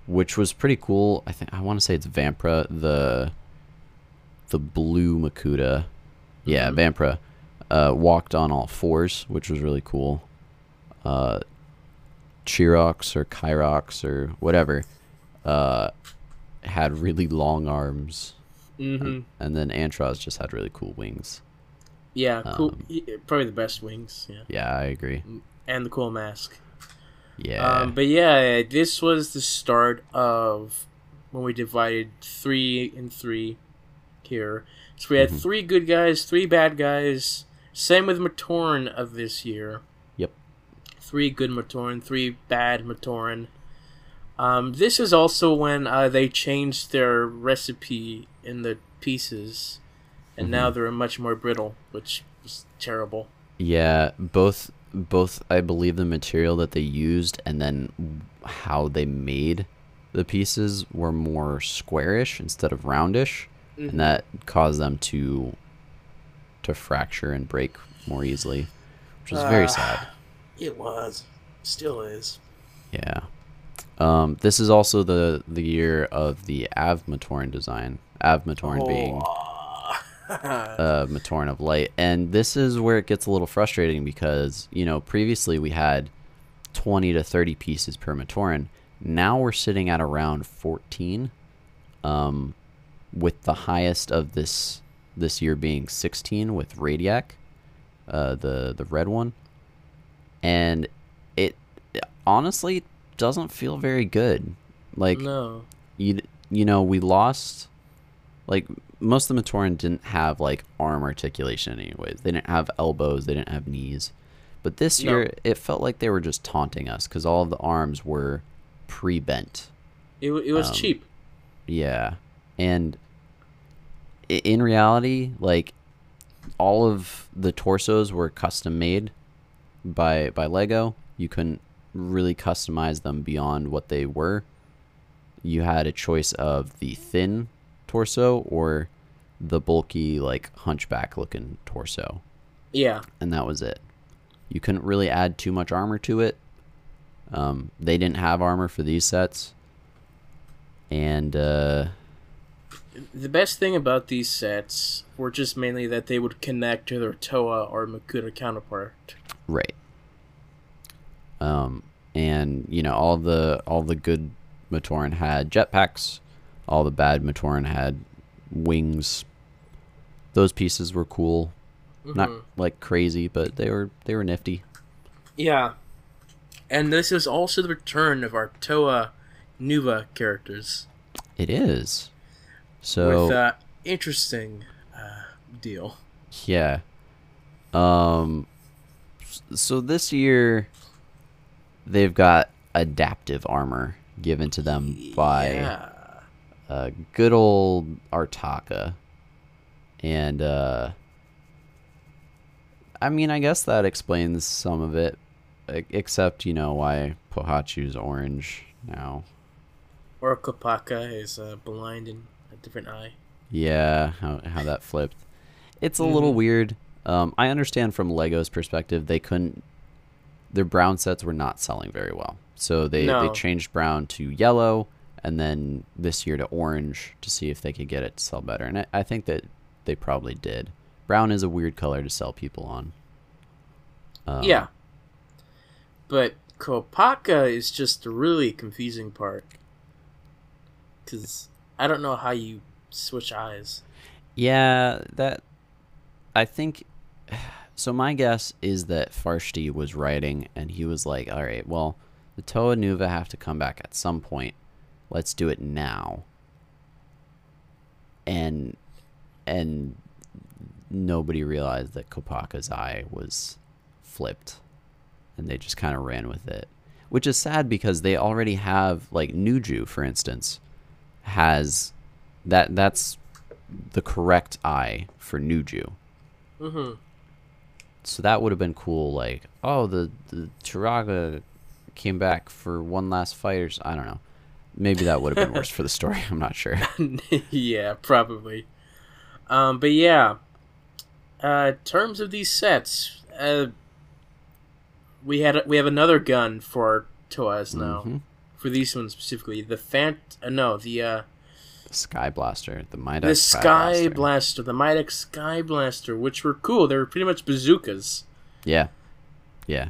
which was pretty cool. I think I want to say it's Vampra, the, the blue Makuta. Yeah, mm-hmm. Vampra. Uh, walked on all fours, which was really cool. Uh, Chirox or Chirox or whatever uh, had really long arms. Mm-hmm. and, and then Antroz just had really cool wings. Yeah, cool. Um, probably the best wings. Yeah, yeah, I agree. And the cool mask. Yeah. Um, but yeah, this was the start of when we divided three and three here. So we had mm-hmm. three good guys, three bad guys. Same with Matoran of this year. Yep. Three good Matoran, three bad Matoran. Um, this is also when uh, they changed their recipe in the pieces, and mm-hmm. now they're much more brittle, which is terrible. Yeah, both, both I believe the material that they used and then how they made the pieces were more squarish instead of roundish, mm-hmm. and that caused them to... to fracture and break more easily, which was very uh, sad. It was. Still is. Yeah. Um, this is also the, the year of the Av Matoran design. Av Matoran oh. being uh, Matoran of Light. And this is where it gets a little frustrating because, you know, previously we had twenty to thirty pieces per Matoran. Now we're sitting at around fourteen, um, with the highest of this... this year being sixteen with Radiac, uh, the the red one, and it, it honestly doesn't feel very good. Like no, you you know we lost, like most of the Matoran didn't have like arm articulation anyways. They didn't have elbows, they didn't have knees, but this no. year it felt like they were just taunting us because all of the arms were pre-bent. It it was um, cheap. Yeah, and. In reality, like, all of the torsos were custom made by by Lego. You couldn't really customize them beyond what they were. You had a choice of the thin torso or the bulky, like, hunchback-looking torso. Yeah. And that was it. You couldn't really add too much armor to it. Um, they didn't have armor for these sets. And, uh... the best thing about these sets were just mainly that they would connect to their Toa or Makuta counterpart. Right. Um, and, you know, all the all the good Matoran had jetpacks. All the bad Matoran had wings. Those pieces were cool. Mm-hmm. Not, like, crazy, but they were they were nifty. Yeah. And this is also the return of our Toa Nuva characters. It is. So, with uh, interesting uh, deal. Yeah. Um. So this year, they've got adaptive armor given to them by yeah. uh, good old Artaka, and uh, I mean, I guess that explains some of it. Except, you know, why Pohachu's orange now. Or Kopaka is uh, blind and a different eye. Yeah, how, how that flipped. It's a mm-hmm. little weird. Um, I understand from LEGO's perspective, they couldn't... Their brown sets were not selling very well. So they, no. they changed brown to yellow, and then this year to orange to see if they could get it to sell better. And I, I think that they probably did. Brown is a weird color to sell people on. Um, yeah. But Kopaka is just the really confusing part. Because I don't know how you switch eyes. Yeah, that... I think... So my guess is that Farshti was writing, and he was like, all right, well, the Toa Nuva have to come back at some point. Let's do it now. And and nobody realized that Kopaka's eye was flipped, and they just kind of ran with it. Which is sad because they already have, like, Nuju, for instance, has... that That's the correct eye for Nuju. Mm-hmm. So that would have been cool, like, oh, the, the Turaga came back for one last fight or so. I don't know. Maybe that would have been worse for the story. I'm not sure. Yeah, probably. Um, but yeah, uh, terms of these sets, uh, we had we have another gun for our Toas now. Mm-hmm. For these ones specifically, the Fant... Uh, no, the... Uh, Sky Blaster, the Midex the Sky, Sky Blaster. Blaster, the Midex Sky Blaster, which were cool. They were pretty much bazookas. Yeah, yeah.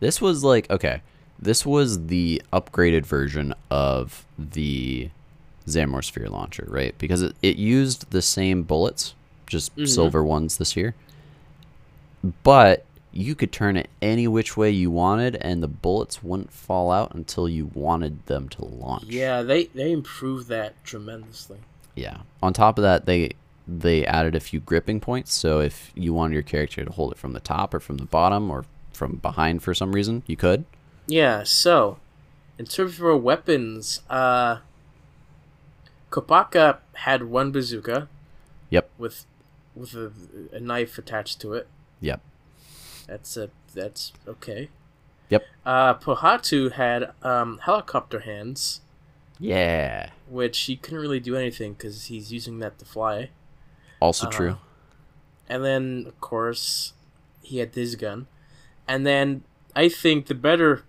This was like okay. This was the upgraded version of the Zamor Sphere launcher, right? Because it, it used the same bullets, just mm-hmm. silver ones this year. But you could turn it any which way you wanted, and the bullets wouldn't fall out until you wanted them to launch. Yeah, they, they improved that tremendously. Yeah. On top of that, they they added a few gripping points, so if you wanted your character to hold it from the top or from the bottom or from behind for some reason, you could. Yeah, so, in terms of our weapons, uh, Kopaka had one bazooka. Yep. With, with a, a knife attached to it. Yep. That's a that's okay. Yep. Uh, Pohatu had um, helicopter hands. Yeah. Which he couldn't really do anything because he's using that to fly. Also uh, true. And then, of course, he had this gun. And then I think the better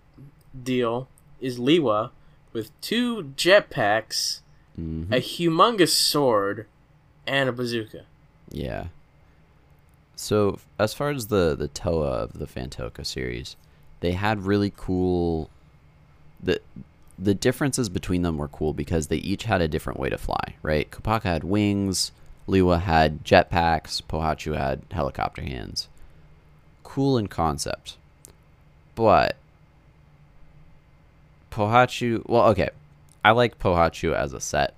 deal is Liwa with two jetpacks, mm-hmm. a humongous sword, and a bazooka. Yeah. So, as far as the, the Toa of the Fantoka series, they had really cool... The the differences between them were cool because they each had a different way to fly, right? Kopaka had wings, Liwa had jetpacks, Pohachu had helicopter hands. Cool in concept. But... Pohachu... Well, okay. I like Pohachu as a set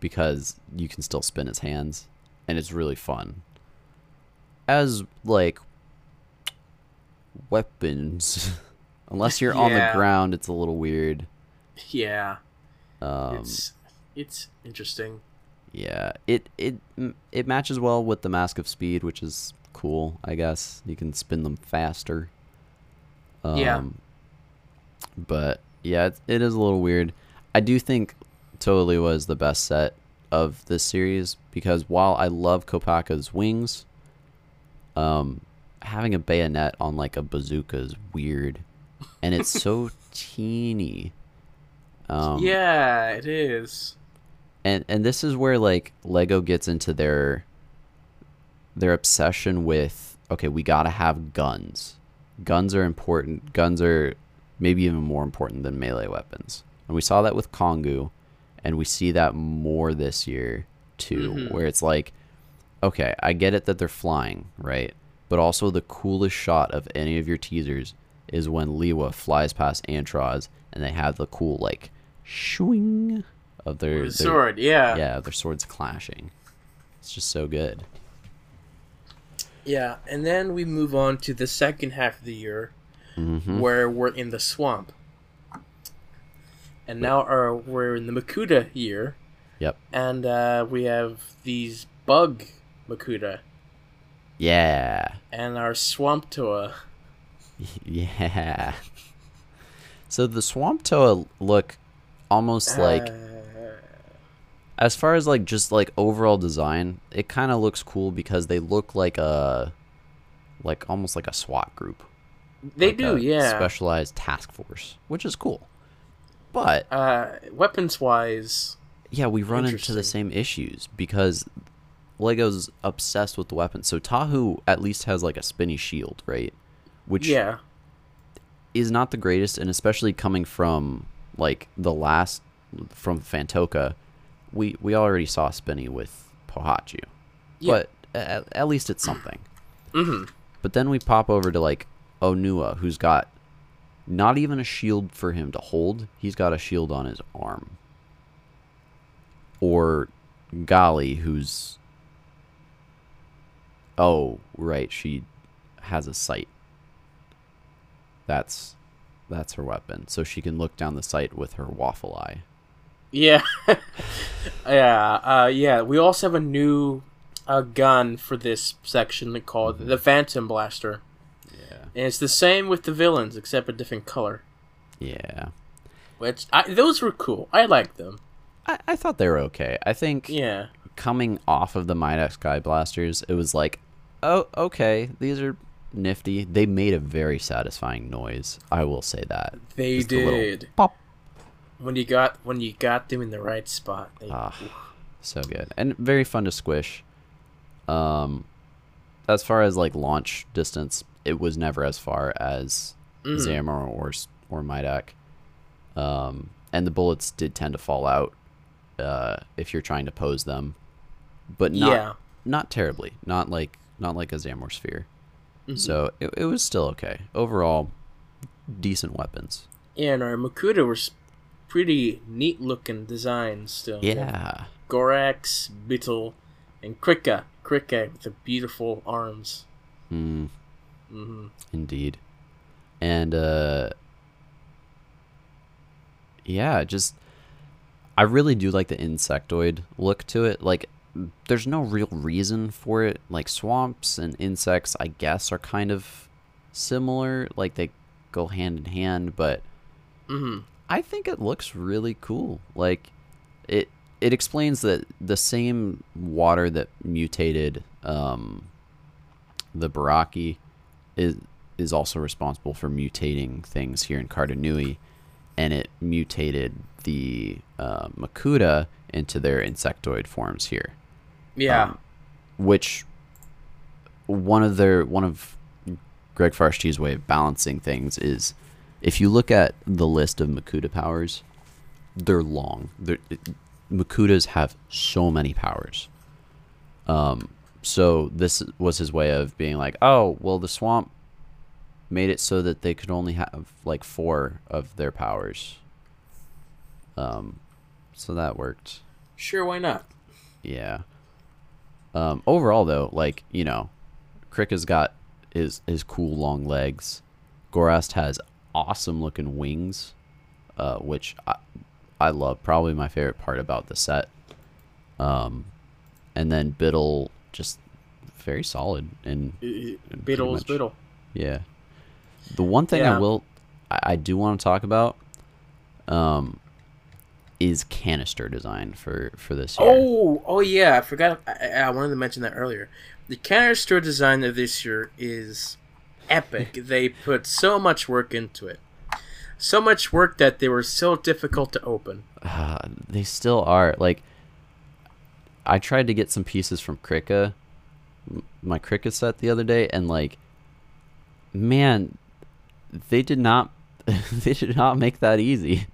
because you can still spin his hands, and it's really fun. As, like, weapons. Unless you're yeah. on the ground, it's a little weird. Yeah. Um, it's, it's interesting. Yeah. It, it, it matches well with the Mask of Speed, which is cool, I guess. You can spin them faster. Um, yeah. But, yeah, it, it is a little weird. I do think Toa Liwa is the best set of this series, because while I love Kopaka's wings... Um, having a bayonet on like a bazooka is weird, and it's so teeny. Um, yeah, it is. And and this is where like LEGO gets into their their obsession with okay, we gotta have guns. Guns are important. Guns are maybe even more important than melee weapons. And we saw that with Kongu, and we see that more this year too, mm-hmm. where it's like. Okay, I get it that they're flying, right? But also the coolest shot of any of your teasers is when Liwa flies past Antroz and they have the cool, like, shwing of their... their sword, yeah. Yeah, their swords clashing. It's just so good. Yeah, and then we move on to the second half of the year mm-hmm. where we're in the swamp. And now our, we're in the Makuta year. Yep. And uh, we have these bug... Makuta Yeah. And our Swamptoa. Yeah. So the Swamptoa look almost uh... like, as far as like just like overall design, it kind of looks cool because they look like a, like almost like a SWAT group. They like do, yeah. Specialized task force, which is cool. But uh, weapons wise, yeah, we run into the same issues because Lego's obsessed with the weapons. So Tahu at least has like a spinny shield, right? Which yeah. is not the greatest, and especially coming from like the last from Fantoka, we we already saw spinny with Pohachu. Yeah. But at, at least it's something. Mm-hmm. But then we pop over to like Onua, who's got not even a shield for him to hold. He's got a shield on his arm. Or Gali, who's... Oh, right. She has a sight. That's that's her weapon. So she can look down the sight with her waffle eye. Yeah. yeah. Uh, yeah. We also have a new uh, gun for this section called mm-hmm. the Phantom Blaster. And it's the same with the villains, except a different color. Yeah. Which, I, those were cool. I liked them. I, I thought they were okay. I think yeah. coming off of the Midax Sky Blasters, it was like, oh, okay, these are nifty. They made a very satisfying noise. I will say that. They Just did. Pop. When you got when you got them in the right spot. They, ah, so good. And very fun to squish. Um, as far as, like, launch distance, it was never as far as mm. Zamor or or Midak. Um, and the bullets did tend to fall out uh, if you're trying to pose them, but not yeah. not terribly, not like not like a Zamor sphere. Mm-hmm. So it it was still okay overall. Decent weapons. Yeah, and our Makuta were pretty neat looking designs still. Yeah, Gorax, Beetle, and Krika, Krika with the beautiful arms. Hmm. Mm-hmm. Indeed. And uh yeah, just I really do like the insectoid look to it. Like there's no real reason for it. Like swamps and insects, I guess, are kind of similar, like they go hand in hand, but mm-hmm. I think it looks really cool. Like it it explains that the same water that mutated um the Baraki is is also responsible for mutating things here in Kardanui, and it mutated the uh, Makuta into their insectoid forms here. Yeah, um, which one of their one of Greg Farshti's way of balancing things is, if you look at the list of Makuta powers, they're long. They're, Makutas have so many powers. Um. So this was his way of being like, oh, well, the swamp made it so that they could only have, like, four of their powers. Um, so that worked. Sure, why not? Yeah. Um, overall, though, like, you know, Krika's got his, his cool long legs. Gorast has awesome-looking wings, uh, which I, I love. Probably my favorite part about the set. Um, and then Biddle... just very solid and, and Biddle is Biddle. Yeah. The one thing yeah. I will, I, I do want to talk about, um, is canister design for for this year. Oh, oh yeah, I forgot. I, I wanted to mention that earlier. The canister design of this year is epic. They put so much work into it, so much work that they were so difficult to open. Uh, they still are like. I tried to get some pieces from Krika, my Krika set the other day, and like, man, they did not, they did not make that easy.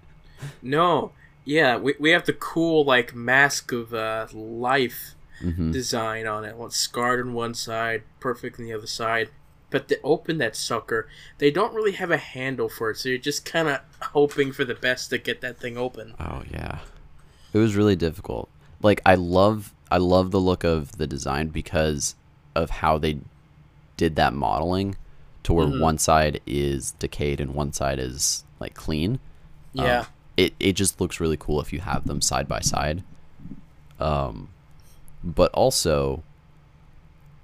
No, yeah, we we have the cool like mask of uh, life mm-hmm. design on it. It's scarred on one side, perfect on the other side, but to open that sucker, they don't really have a handle for it, so you're just kind of hoping for the best to get that thing open. Oh yeah, it was really difficult. Like I love, I love the look of the design because of how they did that modeling, to where mm. one side is decayed and one side is like clean. Yeah, um, it it just looks really cool if you have them side by side. Um, but also,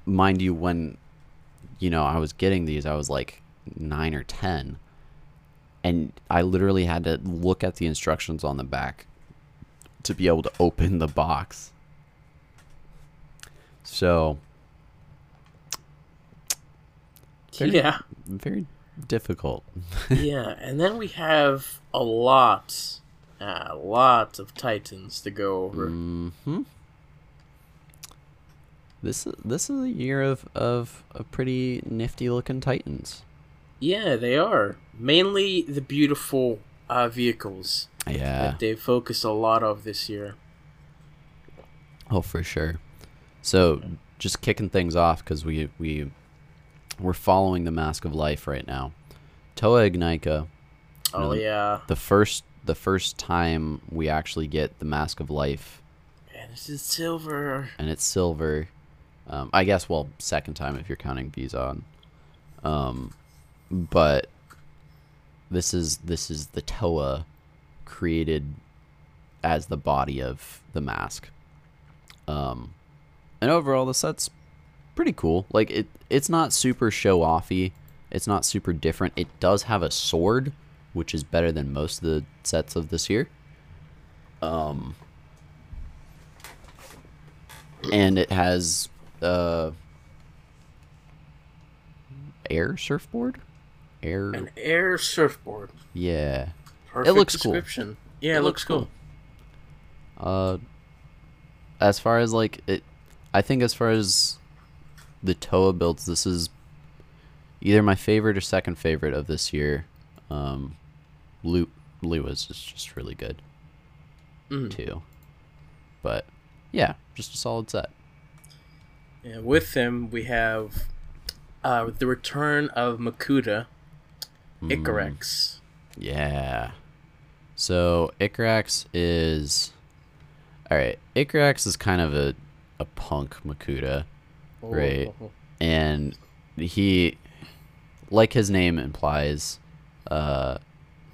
mind you, when, you know, I was getting these, I was like nine or ten. And I literally had to look at the instructions on the back to be able to open the box. So, very, yeah, very difficult. Yeah, and then we have a lot, a uh, lot of Titans to go over. Mm-hmm. This is this is a year of of a pretty nifty looking Titans. Yeah, they are mainly the beautiful uh, vehicles. Yeah, that they focus a lot of this year. Oh, for sure. So, just kicking things off, because we we we're following the Mask of Life right now. Toa Ignica. Oh, you know, yeah. The first the first time we actually get the Mask of Life. And it's silver. And it's silver. Um, I guess, well, second time if you're counting Vizon. Um, but this is this is the Toa created as the body of the mask. Um, and overall, the set's pretty cool. Like, it, it's not super show-offy. It's not super different. It does have a sword, which is better than most of the sets of this year. Um, and it has uh, air surfboard, air an air surfboard. Yeah, perfect. It looks cool. Yeah, it, it looks cool. cool. Uh, as far as like it, I think as far as the Toa builds, this is either my favorite or second favorite of this year. Um, Lu Lua's is just really good mm. too, but yeah, just a solid set. Yeah, with them we have uh, the return of Makuta, Icarex. Mm. Yeah. So Icarex is all right. Icarex is kind of a a punk Makuta, oh. right? And he, like his name implies, uh,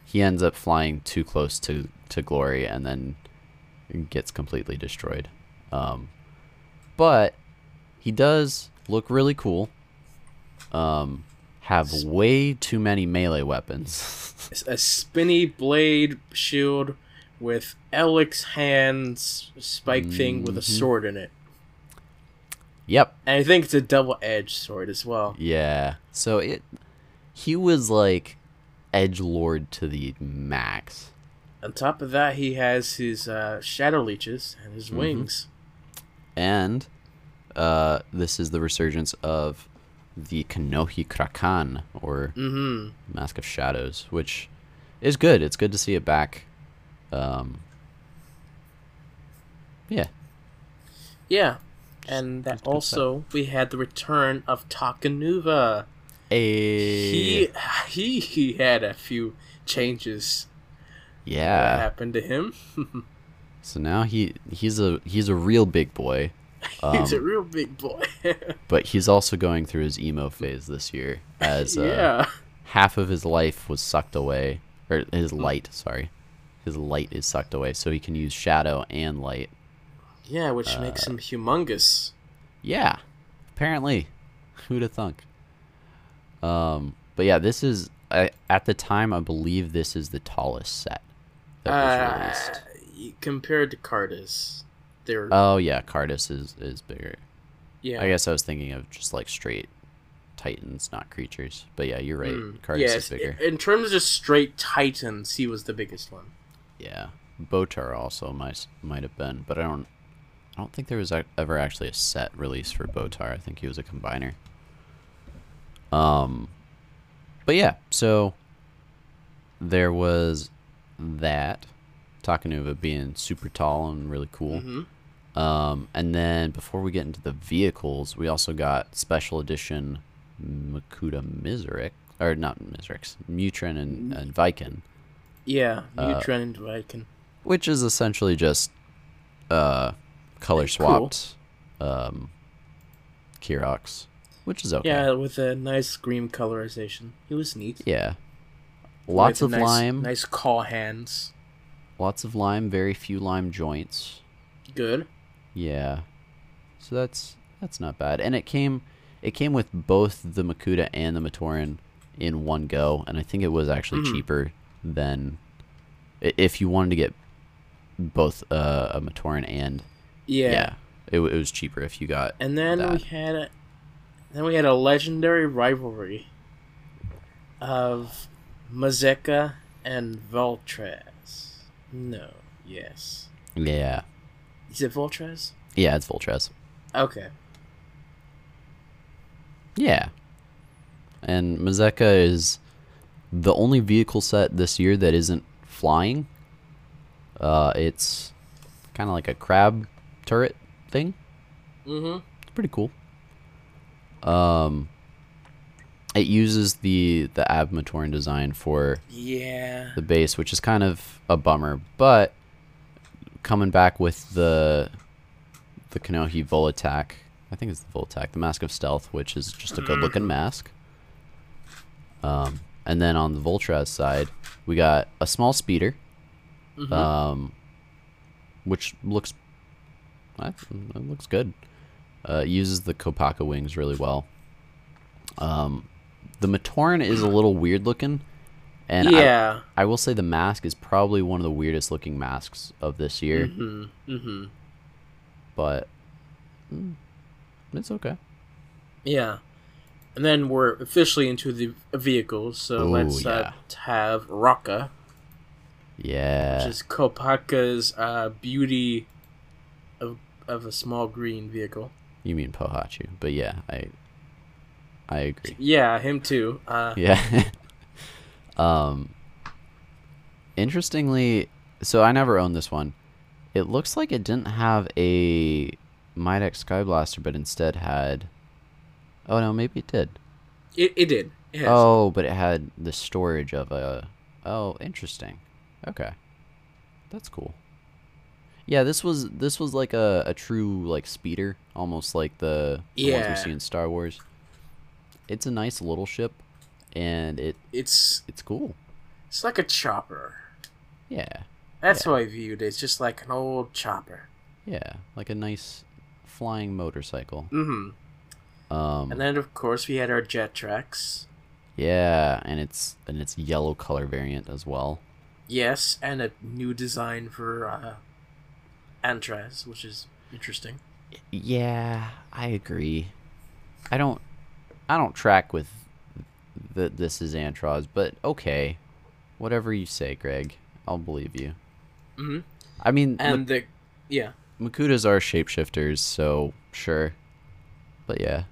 he ends up flying too close to to glory and then gets completely destroyed. Um, but he does look really cool. Um, have way too many melee weapons. A spinny blade shield with Elec's hands spike mm-hmm. thing with a sword in it. Yep. And I think it's a double-edged sword as well. Yeah. So it, he was like edgelord to the max. On top of that, he has his uh, shadow leeches and his mm-hmm. wings. And uh, this is the resurgence of the Kanohi Krakan, or mm-hmm. Mask of Shadows, which is good. It's good to see it back. Um, yeah. Yeah. And that also, we had the return of Takanuva. Hey. He, he, he had a few changes. Yeah, what happened to him. So now he he's a he's a real big boy. Um, he's a real big boy. But he's also going through his emo phase this year, as uh, yeah. half of his life was sucked away, or his light, sorry, his light is sucked away, so he can use shadow and light. Yeah, which uh, makes him humongous. Yeah, apparently, who'da thunk? Um, but yeah, this is I, at the time I believe this is the tallest set that was uh, released. Compared to Cardus. They're... Oh yeah, Cardus is, is bigger. Yeah. I guess I was thinking of just like straight Titans, not creatures. But yeah, you're right. Mm. Cardus yes, is bigger. In terms of just straight Titans, he was the biggest one. Yeah. Botar also might might have been, but I don't I don't think there was ever actually a set release for Botar. I think he was a combiner. Um But yeah, so there was that, Takanuva being super tall and really cool. Mm-hmm. Um, and then before we get into the vehicles, we also got special edition Makuta Miserix, or not Miserix, Mutren and, and Viken. Yeah, Mutren uh, and Viken. Which is essentially just uh, color-swapped cool. um, Chirox. Which is okay. Yeah, with a nice green colorization. It was neat. Yeah. Lots with of nice, lime. Nice claw hands. Lots of lime, very few lime joints. Good. Yeah. So that's That's not bad. And it came it came with both the Makuta and the Matoran in one go, and I think it was actually mm. cheaper than if you wanted to get both uh, a Matoran and yeah, yeah it, it was cheaper if you got. And then that. we had a, then we had a legendary rivalry of Mazeka and Voltres. No, yes, yeah. Is it Voltres? Yeah, it's Voltres. Okay. Yeah. And Mazeka is the only vehicle set this year that isn't flying. Uh, it's kind of like a crab turret thing. Mm-hmm. It's pretty cool. Um, it uses the the Ab Matoran design for yeah the base, which is kind of a bummer. But coming back with the the Kanohi Volatac, I think it's the Volatac, the Mask of Stealth, which is just a good looking mask. Um, and then on the Voltres side, we got a small speeder, mm-hmm. um, which looks, it looks good. Uh, uses the Kopaka wings really well. Um, the Matoran is a little weird looking, and yeah. I, I will say the mask is probably one of the weirdest looking masks of this year. Mm-hmm. Mm-hmm. But mm, it's okay. Yeah. And then we're officially into the vehicles, so Ooh, let's yeah. uh, have Raka. Yeah. Which is Kopaka's uh, beauty of of a small green vehicle. You mean Pohachu, but yeah, I I agree. Yeah, him too. Uh, yeah. um. Interestingly, so I never owned this one. It looks like it didn't have a Midex Skyblaster, but instead had... Oh, no, maybe it did. It it did. It oh, but it had the storage of a... Oh, interesting. Okay. That's cool. Yeah, this was this was like a, a true like speeder, almost like the, yeah. the ones we see in Star Wars. It's a nice little ship, and it it's it's cool. It's like a chopper. Yeah. That's yeah. how I viewed it. It's just like an old chopper. Yeah, like a nice flying motorcycle. Mm-hmm. Um, and then, of course, we had our jet tracks. Yeah, and it's and it's yellow color variant as well. Yes, and a new design for uh, Antroz, which is interesting. Yeah, I agree. I don't, I don't track with that this is Antroz, but okay, whatever you say, Greg, I'll believe you. Mm-hmm. I mean, and the, the yeah, Makutas are shapeshifters, so sure, but yeah.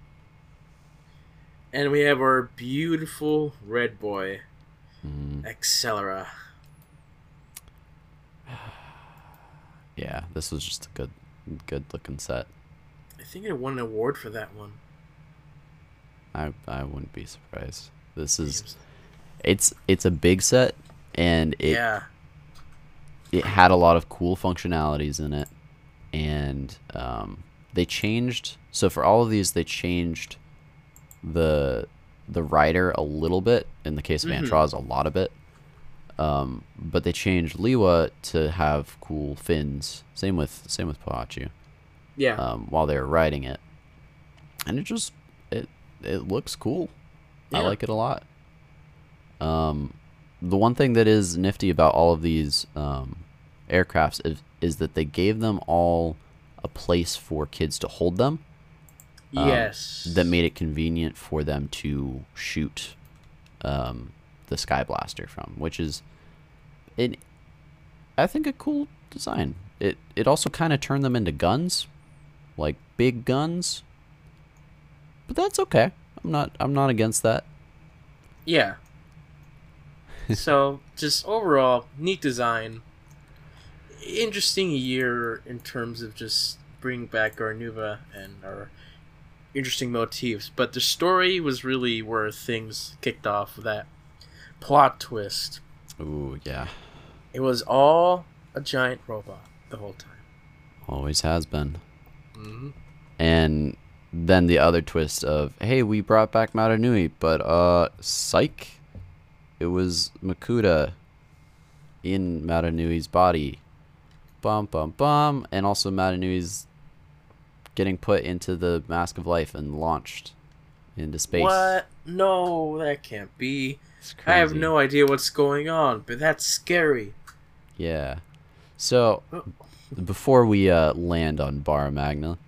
And we have our beautiful red boy, mm. Accelera. Yeah, this was just a good, good looking set. I think I won an award for that one. I I wouldn't be surprised. This is, it's it's a big set, and it yeah. it had a lot of cool functionalities in it, and um, they changed. So for all of these, they changed the the rider a little bit. In the case of mm-hmm. Antroz, a lot of it. Um, but they changed Liwa to have cool fins. Same with same with Pohachu. Yeah. Um, while they were riding it, and it just it it looks cool. Yeah. I like it a lot. Um, the one thing that is nifty about all of these um, aircrafts is is that they gave them all a place for kids to hold them. Um, yes. That made it convenient for them to shoot um, the Sky Blaster from, which is, it, I think, a cool design. It it also kind of turned them into guns, like big guns. But that's okay. I'm not I'm not against that. Yeah. So just overall, neat design. Interesting year in terms of just bringing back our Nuva and our interesting motifs, but the story was really where things kicked off with that plot twist. Ooh, yeah. It was all a giant robot the whole time. Always has been. Mm-hmm. And then the other twist of, hey, we brought back Maranui, but uh, psych, it was Makuta in Matanui's body. Bum, bum, bum. And also Matanui's getting put into the Mask of Life and launched into space. What? No, that can't be. I have no idea what's going on, but that's scary. Yeah. So, before we uh, land on Barra Magna,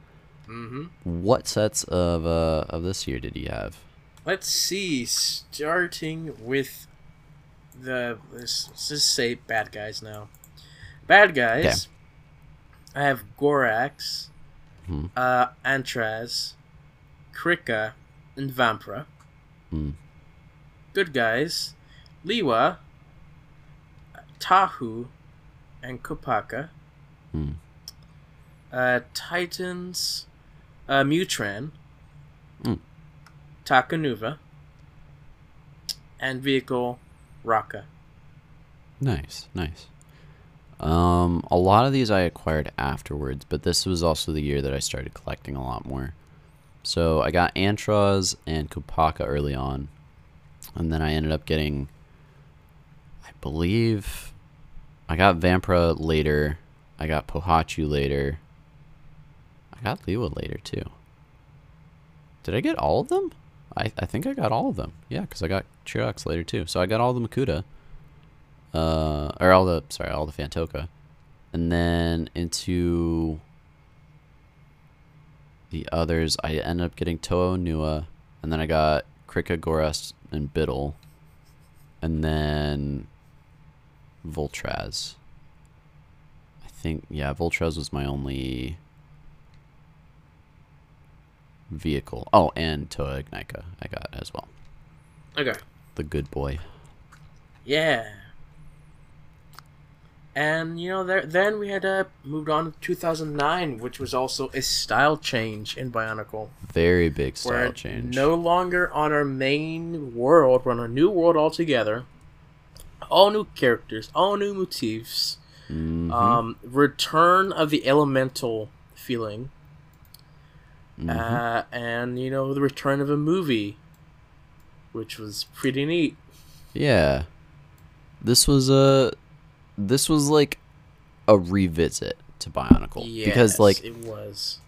mm-hmm. what sets of uh, of this year did you have? Let's see. Starting with the let's, let's just say bad guys now. Bad guys. Okay. I have Gorax, mm-hmm. uh, Antroz, Krika, and Vampra. Mm. Good guys, Liwa, Tahu, and Kopaka. Mm. Uh, Titans, uh, Mutran, mm. Takanuva, and Vehicle, Raka. Nice, nice. Um, a lot of these I acquired afterwards, but this was also the year that I started collecting a lot more. So I got Antroz and Kopaka early on, and then I ended up getting, I believe, I got Vampra later, I got Pohachu later, I got Liwa later too. Did I get all of them? I, I think I got all of them. Yeah, because I got Chirox later too. So I got all the Makuta. Uh, or all the, sorry, all the Fantoka. And then into the others, I ended up getting Toa Nua, and then I got Krika, Goras, and Biddle, and then Voltraz. I think, yeah, Voltraz was my only vehicle. Oh, and Toa Ignika I got as well. Okay. The good boy. Yeah. And, you know, there, then we had uh, moved on to two thousand nine, which was also a style change in Bionicle. Very big style we're change. No longer on our main world. We're on a new world altogether. All new characters. All new motifs. Mm-hmm. Um, return of the elemental feeling. Mm-hmm. Uh, and, you know, the return of a movie, which was pretty neat. Yeah. This was a... Uh... This was like a revisit to Bionicle. Yes, because like it was.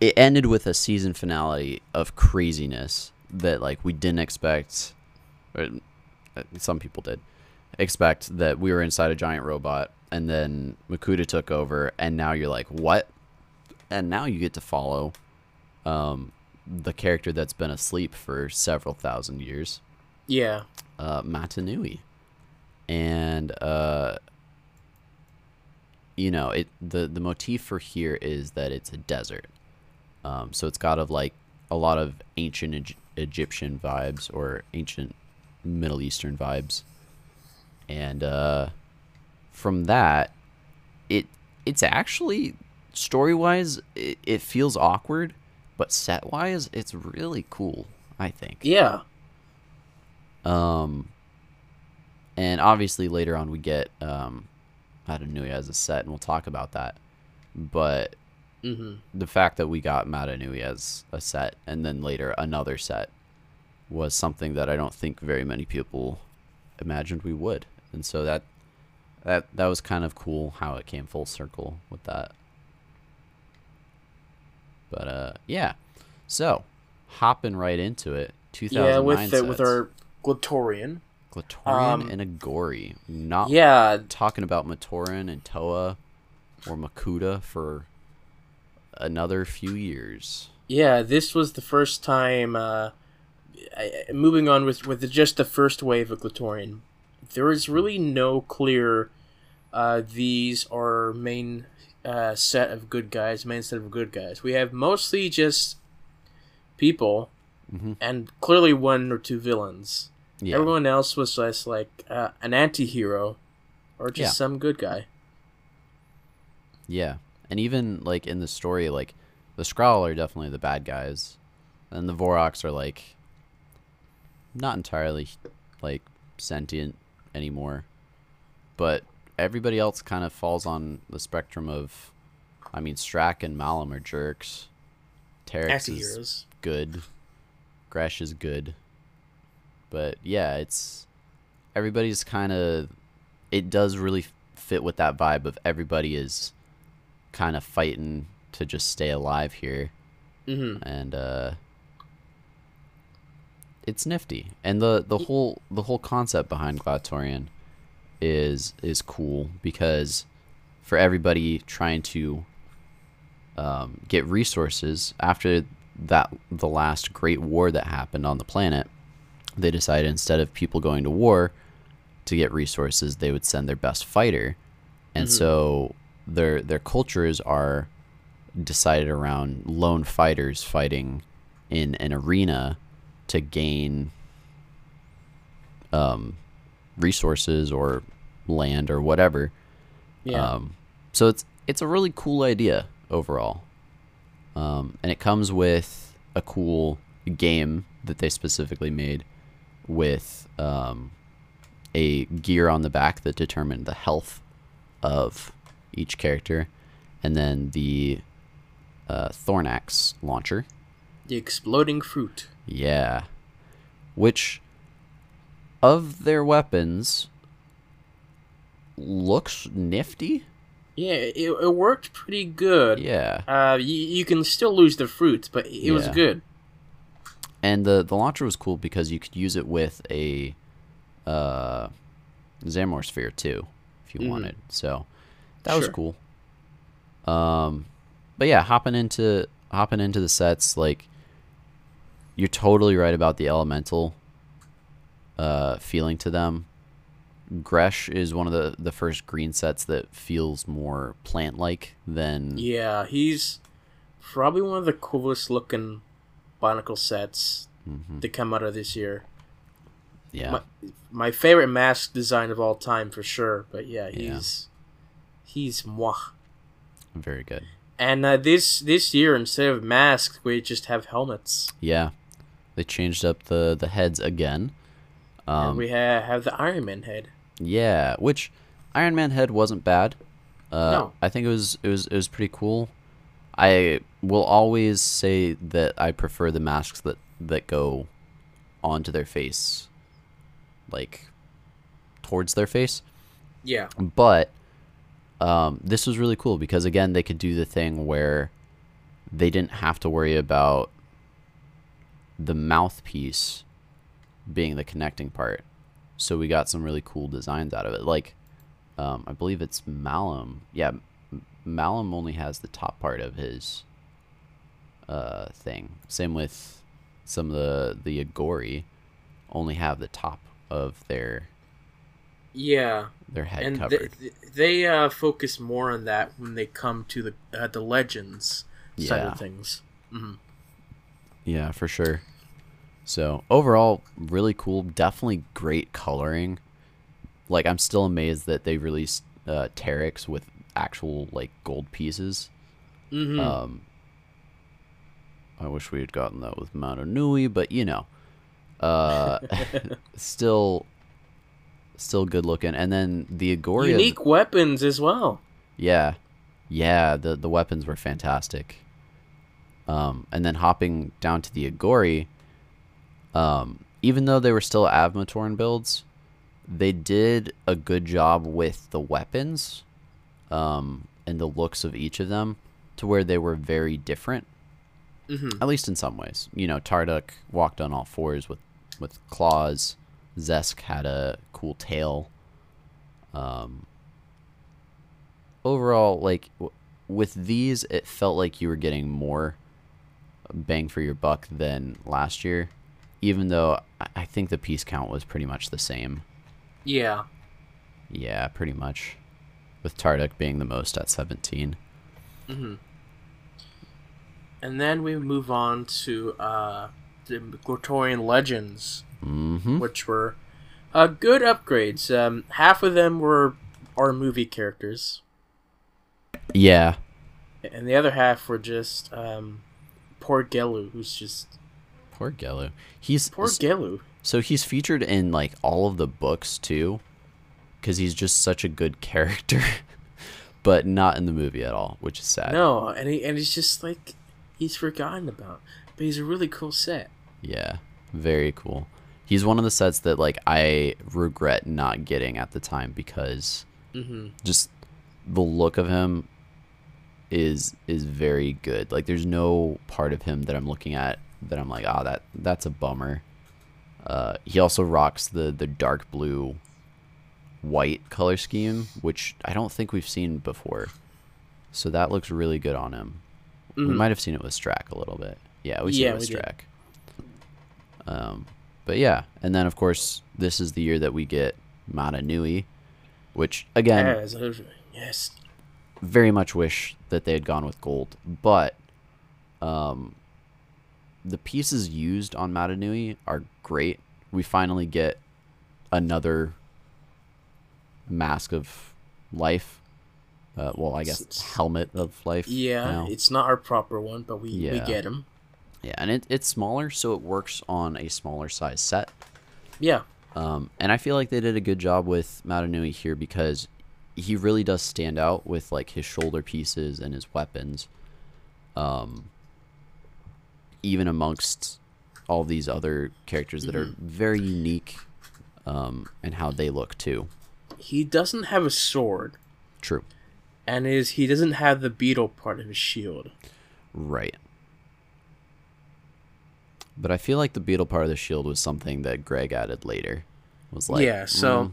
It ended with a season finale of craziness that like we didn't expect, or some people did expect, that we were inside a giant robot and then Makuta took over and now you're like, what? And now you get to follow um, the character that's been asleep for several thousand years. Yeah. Uh, Matanui. And uh you know, it the the motif for here is that it's a desert, um so it's got of like a lot of ancient e- Egyptian vibes or ancient Middle Eastern vibes, and uh from that it it's actually story-wise it, it feels awkward, but set-wise it's really cool, I think. Yeah. um And obviously later on we get um, Matanui as a set, and we'll talk about that. But mm-hmm. the fact that we got Matanui as a set and then later another set was something that I don't think very many people imagined we would. And so that that that was kind of cool how it came full circle with that. But uh, yeah, so hopping right into it, two thousand nine. Yeah, with the, with our Glatorian. Matoran um, and Agori. Not yeah. talking about Matoran and Toa or Makuta for another few years. Yeah, this was the first time, uh, I, moving on with, with the, just the first wave of Glatorian, there is really no clear, uh, these are main uh, set of good guys, main set of good guys. We have mostly just people mm-hmm. and clearly one or two villains. Yeah. Everyone else was just like uh, an anti-hero or just yeah. some good guy. Yeah. And even like in the story, like the Skrull are definitely the bad guys and the Voroks are like not entirely like sentient anymore, but everybody else kind of falls on the spectrum of, I mean, Strack and Malum are jerks. Terex is good. Gresh is good. But yeah, it's everybody's kind of, it does really fit with that vibe of everybody is kind of fighting to just stay alive here. Mm-hmm. And uh, it's nifty. And the the whole the whole concept behind Glatorian is is cool, because for everybody trying to um, get resources after that the last great war that happened on the planet, they decided instead of people going to war to get resources, they would send their best fighter. And mm-hmm. so their their cultures are decided around lone fighters fighting in an arena to gain um, resources or land or whatever. Yeah. Um, so it's it's a really cool idea overall. Um, and it comes with a cool game that they specifically made with um, a gear on the back that determined the health of each character, and then the uh, Thornax launcher. The exploding fruit. Yeah. Which, of their weapons, looks nifty. Yeah, it, it worked pretty good. Yeah. Uh, you, you can still lose the fruits, but it yeah. was good. And the, the launcher was cool because you could use it with a uh, Zamor Sphere, too, if you mm-hmm. wanted. So that sure. was cool. Um, but yeah, hopping into hopping into the sets, like, you're totally right about the elemental uh, feeling to them. Gresh is one of the, the first green sets that feels more plant-like than... Yeah, he's probably one of the coolest-looking Bionicle sets mm-hmm. that come out of this year. Yeah. My, my favorite mask design of all time, for sure. But yeah, he's... Yeah. He's moi. Very good. And uh, this this year, instead of masks, we just have helmets. Yeah. They changed up the, the heads again. Um, and we ha- have the Iron Man head. Yeah, which Iron Man head wasn't bad. Uh, no, I think it was it was it was pretty cool. I will always say that I prefer the masks that, that go onto their face, like towards their face. Yeah. But um, this was really cool because again they could do the thing where they didn't have to worry about the mouthpiece being the connecting part, so we got some really cool designs out of it. Like, um, I believe it's Malum. Yeah, Malum only has the top part of his uh, thing. Same with some of the the Agori, only have the top of their yeah their head and covered. They, they uh, focus more on that when they come to the uh, the Legends yeah. side of things. Mm-hmm. Yeah, for sure. So, overall, really cool. Definitely great coloring. Like, I'm still amazed that they released uh, Terex with actual, like, gold pieces. Mm-hmm. Um, I wish we had gotten that with Maranui, but, you know. Uh, still still good looking. And then the Agoria... Unique weapons as well. Yeah. Yeah, the, the weapons were fantastic. Um, and then hopping down to the Agori... Um, even though they were still Avmatoran builds, they did a good job with the weapons um, and the looks of each of them to where they were very different, mm-hmm. at least in some ways. You know, Tarduk walked on all fours with, with claws. Zesk had a cool tail. Um, overall, like, w- with these, it felt like you were getting more bang for your buck than last year. Even though I think the piece count was pretty much the same. Yeah. Yeah, pretty much. With Tarduk being the most at seventeen. Mm-hmm. And then we move on to uh, the Glatorian Legends, mm-hmm. which were uh, good upgrades. Um, half of them were our movie characters. Yeah. And the other half were just um, poor Gelu, who's just... Poor Gelu. He's Poor Gelu. So he's featured in like all of the books too, because he's just such a good character, but not in the movie at all, which is sad. No, and he and he's just like he's forgotten about, but he's a really cool set. Yeah, very cool. He's one of the sets that like I regret not getting at the time because mm-hmm. just the look of him is is very good. Like, there's no part of him that I'm looking at that I'm like, ah, oh, that that's a bummer. Uh, he also rocks the the dark blue, white color scheme, which I don't think we've seen before. So that looks really good on him. Mm-hmm. We might have seen it with Strack a little bit. Yeah, we yeah, seen it with Strack. Did. Um, but yeah, and then of course this is the year that we get Maranui, which again, As usual. Yes, very much wish that they had gone with gold, but um, the pieces used on Matanui are great. We finally get another mask of life. Uh, well, I guess it's, helmet of life. Yeah, now. It's not our proper one, but we, yeah. we get them. Yeah, and it, it's smaller, so it works on a smaller size set. Yeah. Um, and I feel like they did a good job with Matanui here because he really does stand out with like his shoulder pieces and his weapons. Um, even amongst all these other characters that mm-hmm. are very unique um, and how they look too. He doesn't have a sword. True. And is he doesn't have the beetle part of his shield. Right. But I feel like the beetle part of the shield was something that Greg added later. Was like Yeah, so... Mm.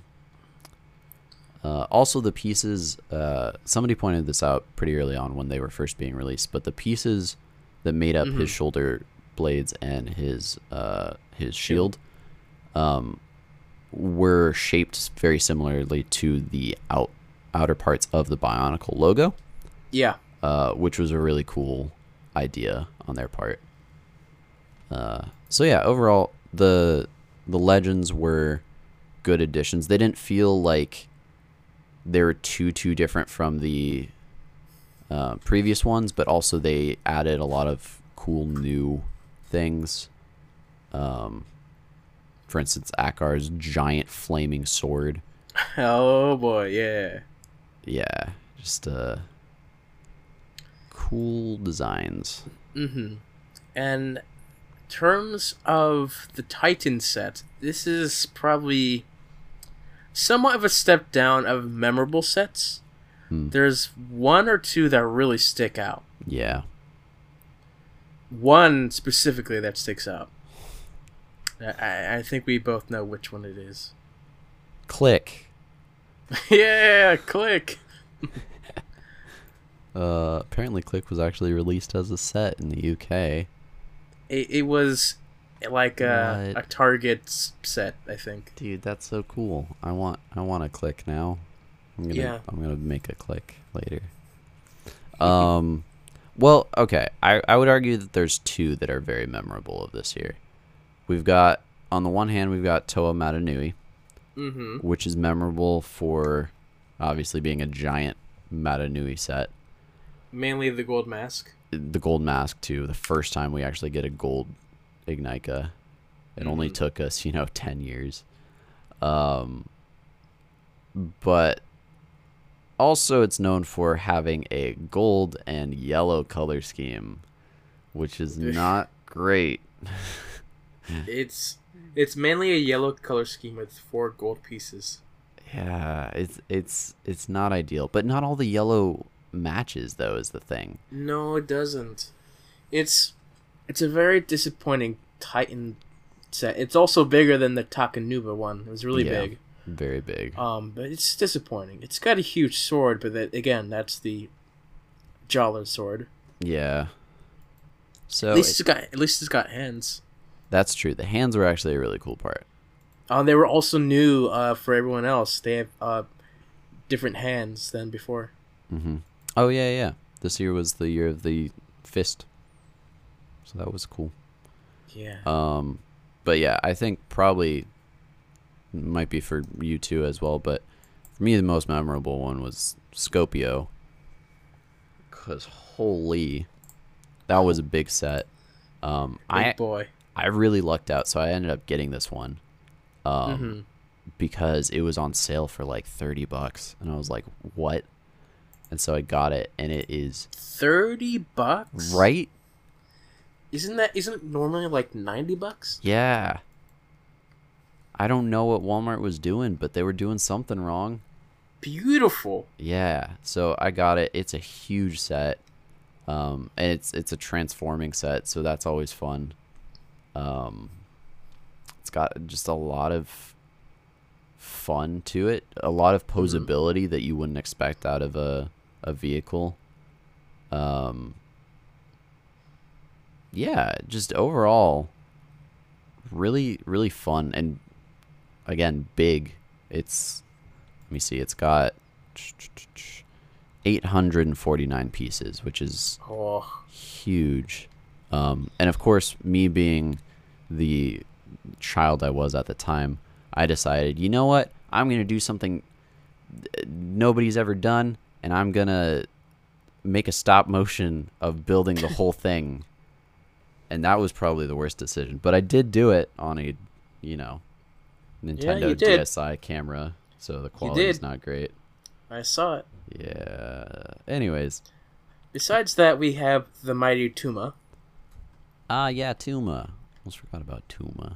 Uh, also, the pieces, uh, somebody pointed this out pretty early on when they were first being released, but the pieces that made up mm-hmm. his shoulder blades and his uh, his shield um, were shaped very similarly to the out, outer parts of the Bionicle logo. Yeah. Uh, which was a really cool idea on their part. Uh, so, yeah, overall, the the Legends were good additions. They didn't feel like... they were too too different from the uh, previous ones, but also they added a lot of cool new things. Um, for instance, Akkar's giant flaming sword. Oh boy, yeah, yeah, just uh, cool designs. Mm-hmm. And in terms of the Titan set, this is probably somewhat of a step down of memorable sets. Hmm. There's one or two that really stick out. Yeah. One specifically that sticks out. I, I think we both know which one it is. Click. Yeah, Click. uh, apparently Click was actually released as a set in the U K. It, it was... like a, a Target set, I think. Dude, that's so cool. I want I want a Click now. I'm gonna yeah. I'm gonna make a Click later. Um well, okay. I, I would argue that there's two that are very memorable of this year. We've got, on the one hand, we've got Toa Matanui, mm-hmm. which is memorable for obviously being a giant Matanui set. Mainly the gold mask. The gold mask too. The first time we actually get a gold Ignica. It mm-hmm. only took us, you know, ten years. Um, but also it's known for having a gold and yellow color scheme, which is not great. it's it's mainly a yellow color scheme with four gold pieces. Yeah, it's it's it's not ideal, but not all the yellow matches though is the thing. No, it doesn't. It's It's a very disappointing Titan set. It's also bigger than the Takanuba one. It was really yeah, big. Very big. Um, but it's disappointing. It's got a huge sword, but that, again, that's the Jaller sword. Yeah. So at least, it, it's got, at least it's got hands. That's true. The hands were actually a really cool part. Um, they were also new uh, for everyone else. They have uh, different hands than before. Mm-hmm. Oh, yeah, yeah. This year was the year of the fist. So that was cool. Yeah. Um, but yeah, I think probably might be for you two as well. But for me, the most memorable one was Scopio. Cause holy, that was a big set. Um, big I boy. I really lucked out, so I ended up getting this one, um, mm-hmm. because it was on sale for like thirty bucks, and I was like, what? And so I got it, and it is thirty bucks, right? Isn't that isn't normally like ninety bucks? Yeah. I don't know what Walmart was doing, but they were doing something wrong. beautiful. Yeah, so I got it. It's a huge set, um, and it's it's a transforming set, so that's always fun. Um, it's got just a lot of fun to it, a lot of posability mm-hmm. that you wouldn't expect out of a a vehicle. Um, yeah, just overall, really, really fun, and again, big. It's Let me see. It's got eight hundred forty-nine pieces, which is oh. huge. Um, and of course, me being the child I was at the time, I decided, you know what? I'm going to do something nobody's ever done, and I'm going to make a stop motion of building the whole thing. And that was probably the worst decision. But I did do it on a, you know, Nintendo yeah, D S I camera. So the quality is not great. I saw it. Yeah. Anyways. Besides that, we have the mighty Tuma. Ah, yeah, Tuma. Almost forgot about Tuma.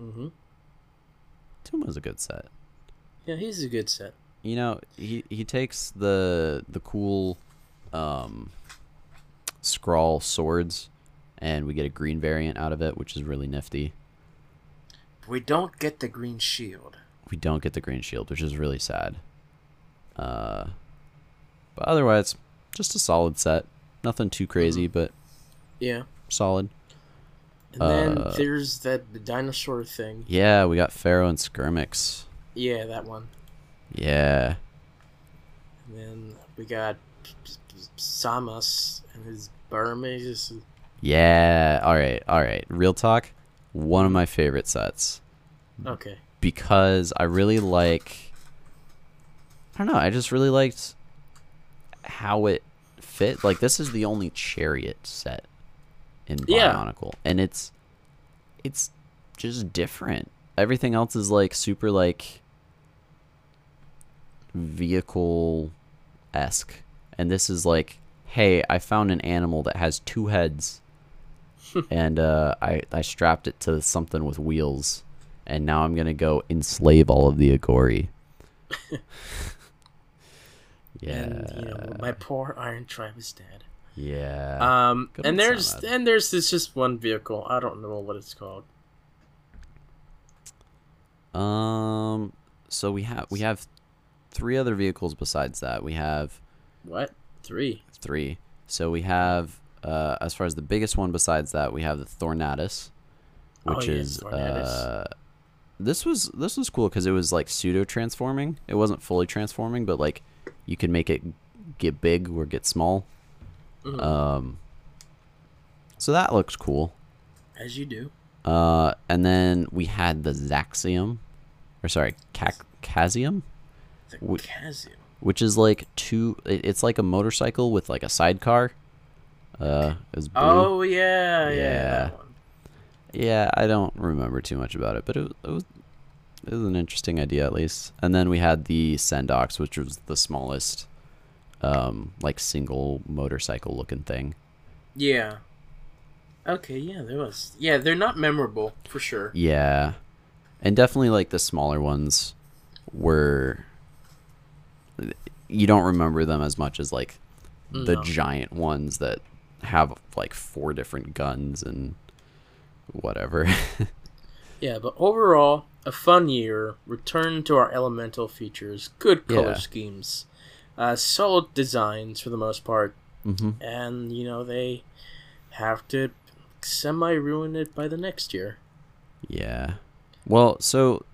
Mm-hmm. Tuma's a good set. Yeah, he's a good set. You know, he he takes the the cool um, Skrull swords, and we get a green variant out of it, which is really nifty. We don't get the green shield. We don't get the green shield, which is really sad. Uh, but otherwise, just a solid set. Nothing too crazy, but yeah, solid. And uh, then there's that the dinosaur thing. Yeah, we got Pharaoh and Skirmix. Yeah, that one. Yeah. And then we got Samus and his Burmese. Yeah, all right, all right. Real talk, one of my favorite sets. Okay. Because I really like, I don't know, I just really liked how it fit. Like, this is the only chariot set in Bionicle, yeah. and it's it's just different. Everything else is like super like vehicle-esque, and this is like, hey, I found an animal that has two heads, and uh, I I strapped it to something with wheels. And now I'm going to go enslave all of the Agori. Yeah. And, you know, my poor Iron Tribe is dead. Yeah. Um, and there's and there's this just one vehicle. I don't know what it's called. Um. So we have we have three other vehicles besides that. We have what? Three. Three. So we have uh, as far as the biggest one besides that, we have the Thornatus, which oh, is yeah, uh. This was this was cool because it was like pseudo transforming. It wasn't fully transforming, but like you could make it get big or get small. Mm-hmm. Um, so that looks cool. As you do. Uh, and then we had the Zaxium, or sorry, Kazium. The Kazium. Which is like two. It, it's like a motorcycle with like a sidecar. Uh, it was blue. Oh yeah, yeah. yeah Yeah, I don't remember too much about it, but it, it was it was an interesting idea at least. And then we had the Sendox, which was the smallest, um, like single motorcycle looking thing. Yeah. Okay. Yeah, there was. Yeah, they're not memorable for sure. Yeah, and definitely like the smaller ones were. You don't remember them as much as like no. the giant ones that have like four different guns and. Whatever. Yeah, but overall, a fun year. Return to our elemental features. Good color yeah. schemes. Uh, solid designs for the most part. Mm-hmm. And, you know, they have to semi-ruin it by the next year. Yeah. Well, so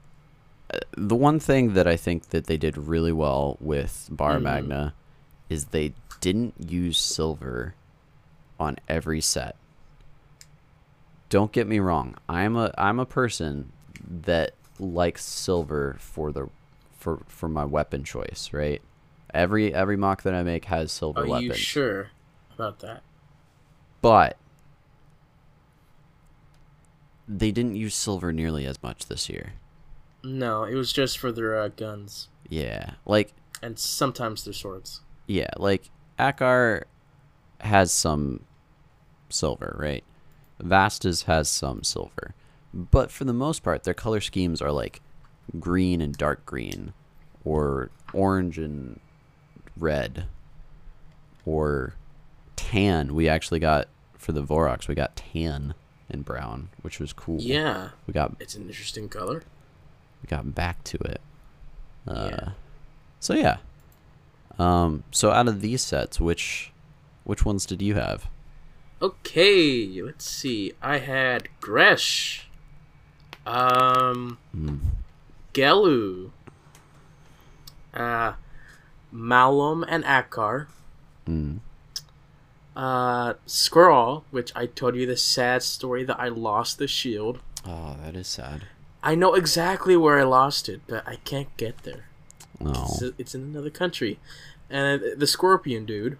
uh, the one thing that I think that they did really well with Bar Magna mm. is they didn't use silver on every set. Don't get me wrong. I'm a I'm a person that likes silver for the for for my weapon choice, right? Every every mock that I make has silver weapons. Are you sure about that? But they didn't use silver nearly as much this year. No, it was just for their uh, guns. Yeah, like and sometimes their swords. Yeah, like Akkar has some silver, right? Vastas has some silver, but for the most part, their color schemes are like green and dark green, or orange and red or tan. We actually got, for the Vorox, we got tan and brown, which was cool. Yeah. We got, it's an interesting color. We got back to it. Uh, yeah. So, yeah. Um, so out of these sets, which which ones did you have? Okay, let's see. I had Gresh, um, mm. Gelu, uh, Malum and Akkar, mm. uh, Skrull, which I told you the sad story that I lost the shield. Oh, that is sad. I know exactly where I lost it, but I can't get there. Oh. It's, it's in another country. And the Scorpion dude.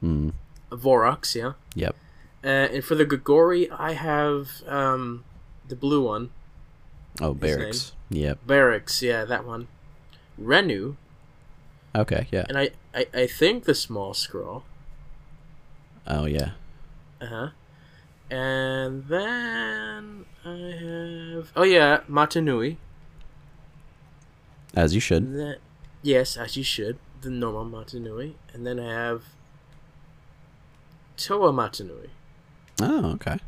Mm. Vorox, yeah. Yep. Uh, and for the Gogori, I have um, the blue one. Oh, Barracks. Yep. Barracks, yeah, that one. Renu. Okay, yeah. And I, I, I think the small scroll. Oh, yeah. Uh-huh. And then I have... Oh, yeah, Matanui. As you should. Then, yes, as you should. The normal Matanui. And then I have... Toa Matanui. Oh, okay.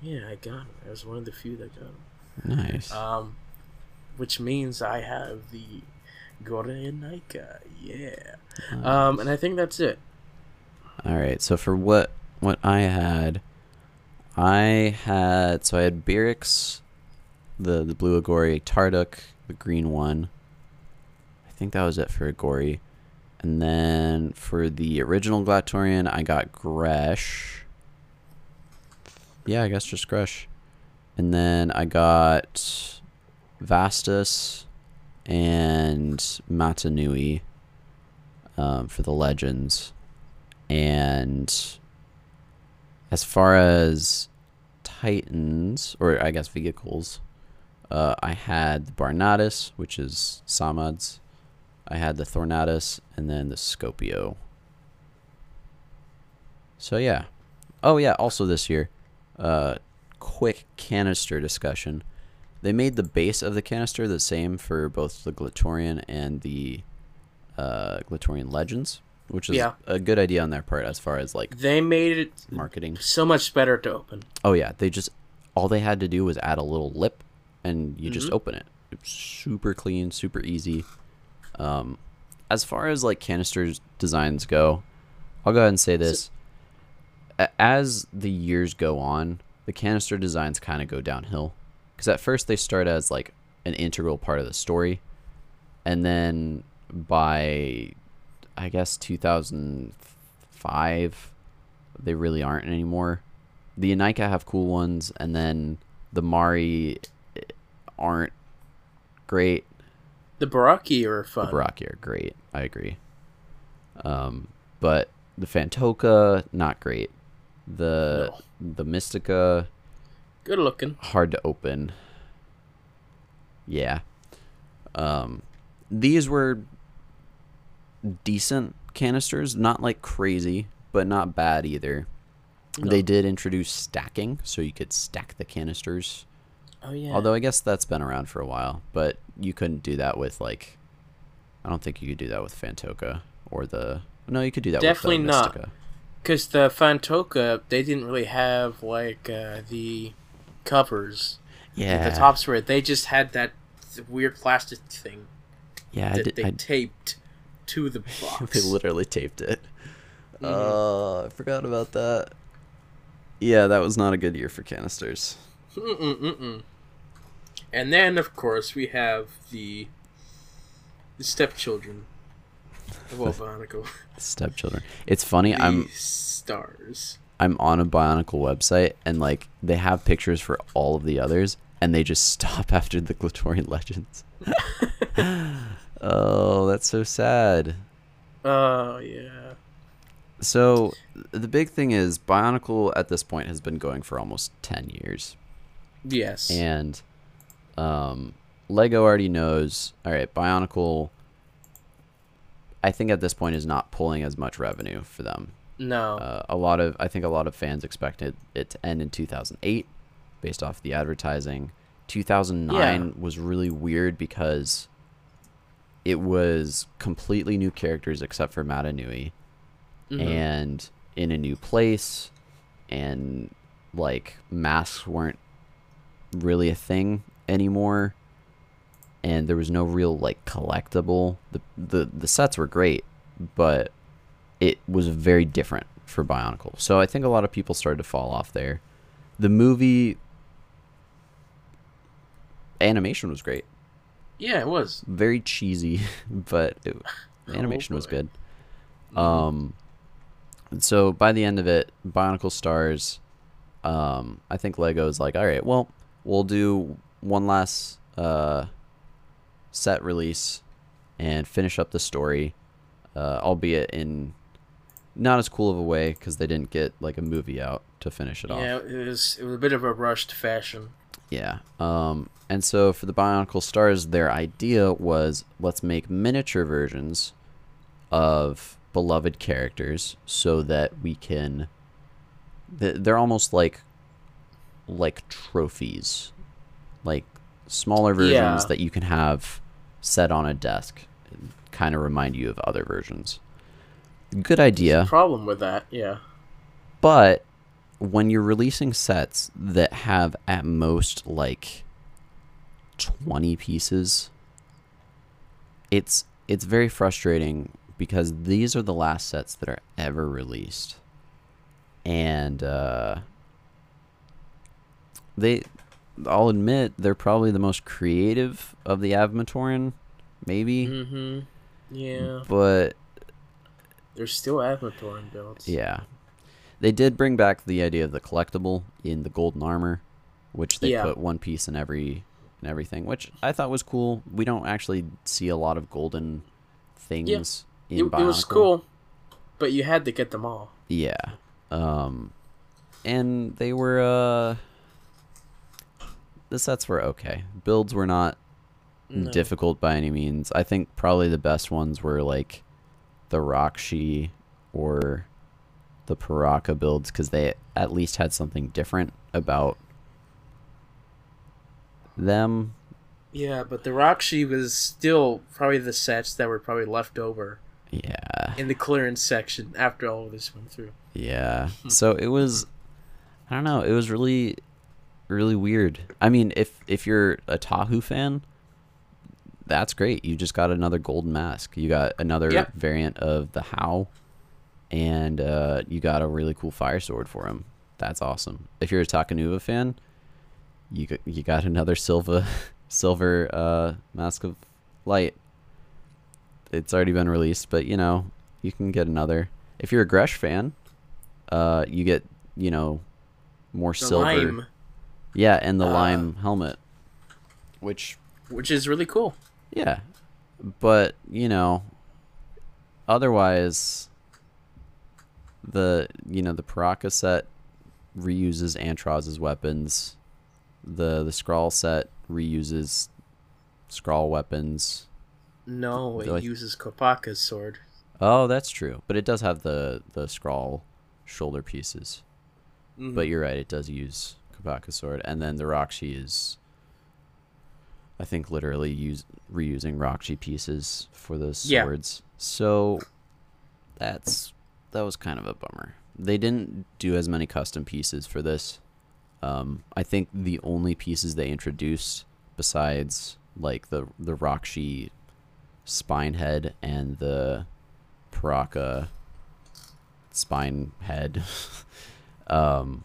Yeah, I got him. I was one of the few that got him. Nice. Um, which means I have the Gorenaika. Yeah. Nice. Um, and I think that's it. All right. So for what what I had, I had so I had Barracks, the the blue Agori, Tarduk, the green one. I think that was it for Agori. And then for the original Glatorian, I got Gresh. Yeah, I guess just Gresh. And then I got Vastus and Matanui um, for the Legends. And as far as Titans, or I guess Vehicles, uh, I had the Barnatus, which is Samad's. I had the Thornatus and then the Scopio. So, yeah. Oh, yeah, also this year, uh, quick canister discussion. They made the base of the canister the same for both the Glatorian and the uh, Glatorian Legends, which is yeah. a good idea on their part as far as, like, they made it marketing. So much better to open. Oh, yeah. They just, all they had to do was add a little lip, and you mm-hmm. just open it. It's super clean, super easy. Um, as far as like canisters designs go, I'll go ahead and say this: so, as the years go on, the canister designs kind of go downhill, because at first they start as like an integral part of the story, and then by I guess two thousand five, they really aren't anymore. The Anika have cool ones, and then the Mari aren't great. The Baraki are fun. The Baraki are great. I agree. Um, but the Fantoka, not great. The no. the Mystica, good looking. Hard to open. Yeah. Um, these were decent canisters. Not like crazy, but not bad either. No. They did introduce stacking, so you could stack the canisters. Oh, yeah. Although I guess that's been around for a while, but you couldn't do that with like, I don't think you could do that with Fantoka or the no, you could do that definitely with the Mystica. Not because the Fantoka they didn't really have like uh, the covers, yeah, like the tops were they just had that weird plastic thing, yeah, that did, they I... taped to the box. They literally taped it. Mm-hmm. Uh, I forgot about that. Yeah, that was not a good year for canisters. Mm mm mm mm. And then, of course, we have the, the stepchildren of all Bionicle. Stepchildren. It's funny. The I'm stars. I'm on a Bionicle website, and like they have pictures for all of the others, and they just stop after the Glatorian Legends. Oh, that's so sad. Oh, yeah. So the big thing is Bionicle at this point has been going for almost ten years. Yes. And. Um, Lego already knows, all right, Bionicle, I think at this point is not pulling as much revenue for them. No. Uh, a lot of, I think a lot of fans expected it to end in two thousand eight based off the advertising. two thousand nine yeah. was really weird because it was completely new characters except for Maranui, mm-hmm. and in a new place, and like masks weren't really a thing anymore, and there was no real like collectible. The the, the sets were great, but it was very different for Bionicle. So I think a lot of people started to fall off there. The movie animation was great. Yeah, it was. Very cheesy, but it, the animation oh, was good. Um, and so by the end of it, Bionicle stars. Um, I think Lego's like, all right, well, we'll do one last uh, set release and finish up the story, uh, albeit in not as cool of a way because they didn't get like a movie out to finish it yeah, off. Yeah, it was it was a bit of a rushed fashion. Yeah, um, and so for the Bionicle stars, their idea was, let's make miniature versions of beloved characters so that we can... They're almost like like trophies, like smaller versions yeah. that you can have set on a desk and kind of remind you of other versions. Good idea. There's a problem with that, yeah. But... when you're releasing sets that have at most like twenty pieces, it's it's very frustrating because these are the last sets that are ever released, and uh, they, I'll admit, they're probably the most creative of the Matoran, maybe. Mm-hmm. Yeah. But they're still Matoran builds. Yeah. They did bring back the idea of the collectible in the golden armor, which they yeah. put one piece in every in everything, which I thought was cool. We don't actually see a lot of golden things yeah. in it, Bionicle. It was cool, but you had to get them all. Yeah. Um, and they were... Uh, the sets were okay. Builds were not no. difficult by any means. I think probably the best ones were like the Rakshi or... the Piraka builds, because they at least had something different about them. Yeah, but the Rakshi was still probably the sets that were probably left over. Yeah. In the clearance section after all of this went through. Yeah. So it was, I don't know, it was really, really weird. I mean, if, if you're a Tahu fan, that's great. You just got another golden mask. You got another yeah. variant of the How. And uh, you got a really cool fire sword for him. That's awesome. If you're a Takanuva fan, you got, you got another Silva, silver uh, Mask of Light. It's already been released, but, you know, you can get another. If you're a Gresh fan, uh, you get, you know, more the silver. Lime. Yeah, and the uh, lime helmet. Which, which is really cool. Yeah. But, you know, otherwise... The you know the Piraka set reuses Antroz's weapons, the the Skrull set reuses Skrull weapons. No, it like, uses Kopaka's sword. Oh, that's true, but it does have the the Skrull shoulder pieces. Mm-hmm. But you're right, it does use Kopaka's sword, and then the Rakshi is, I think, literally use reusing Rakshi pieces for those swords. Yeah. So that's. That was kind of a bummer. They didn't do as many custom pieces for this. Um, I think the only pieces they introduced, besides like the the Rakshi spine head and the Piraka spine head, um,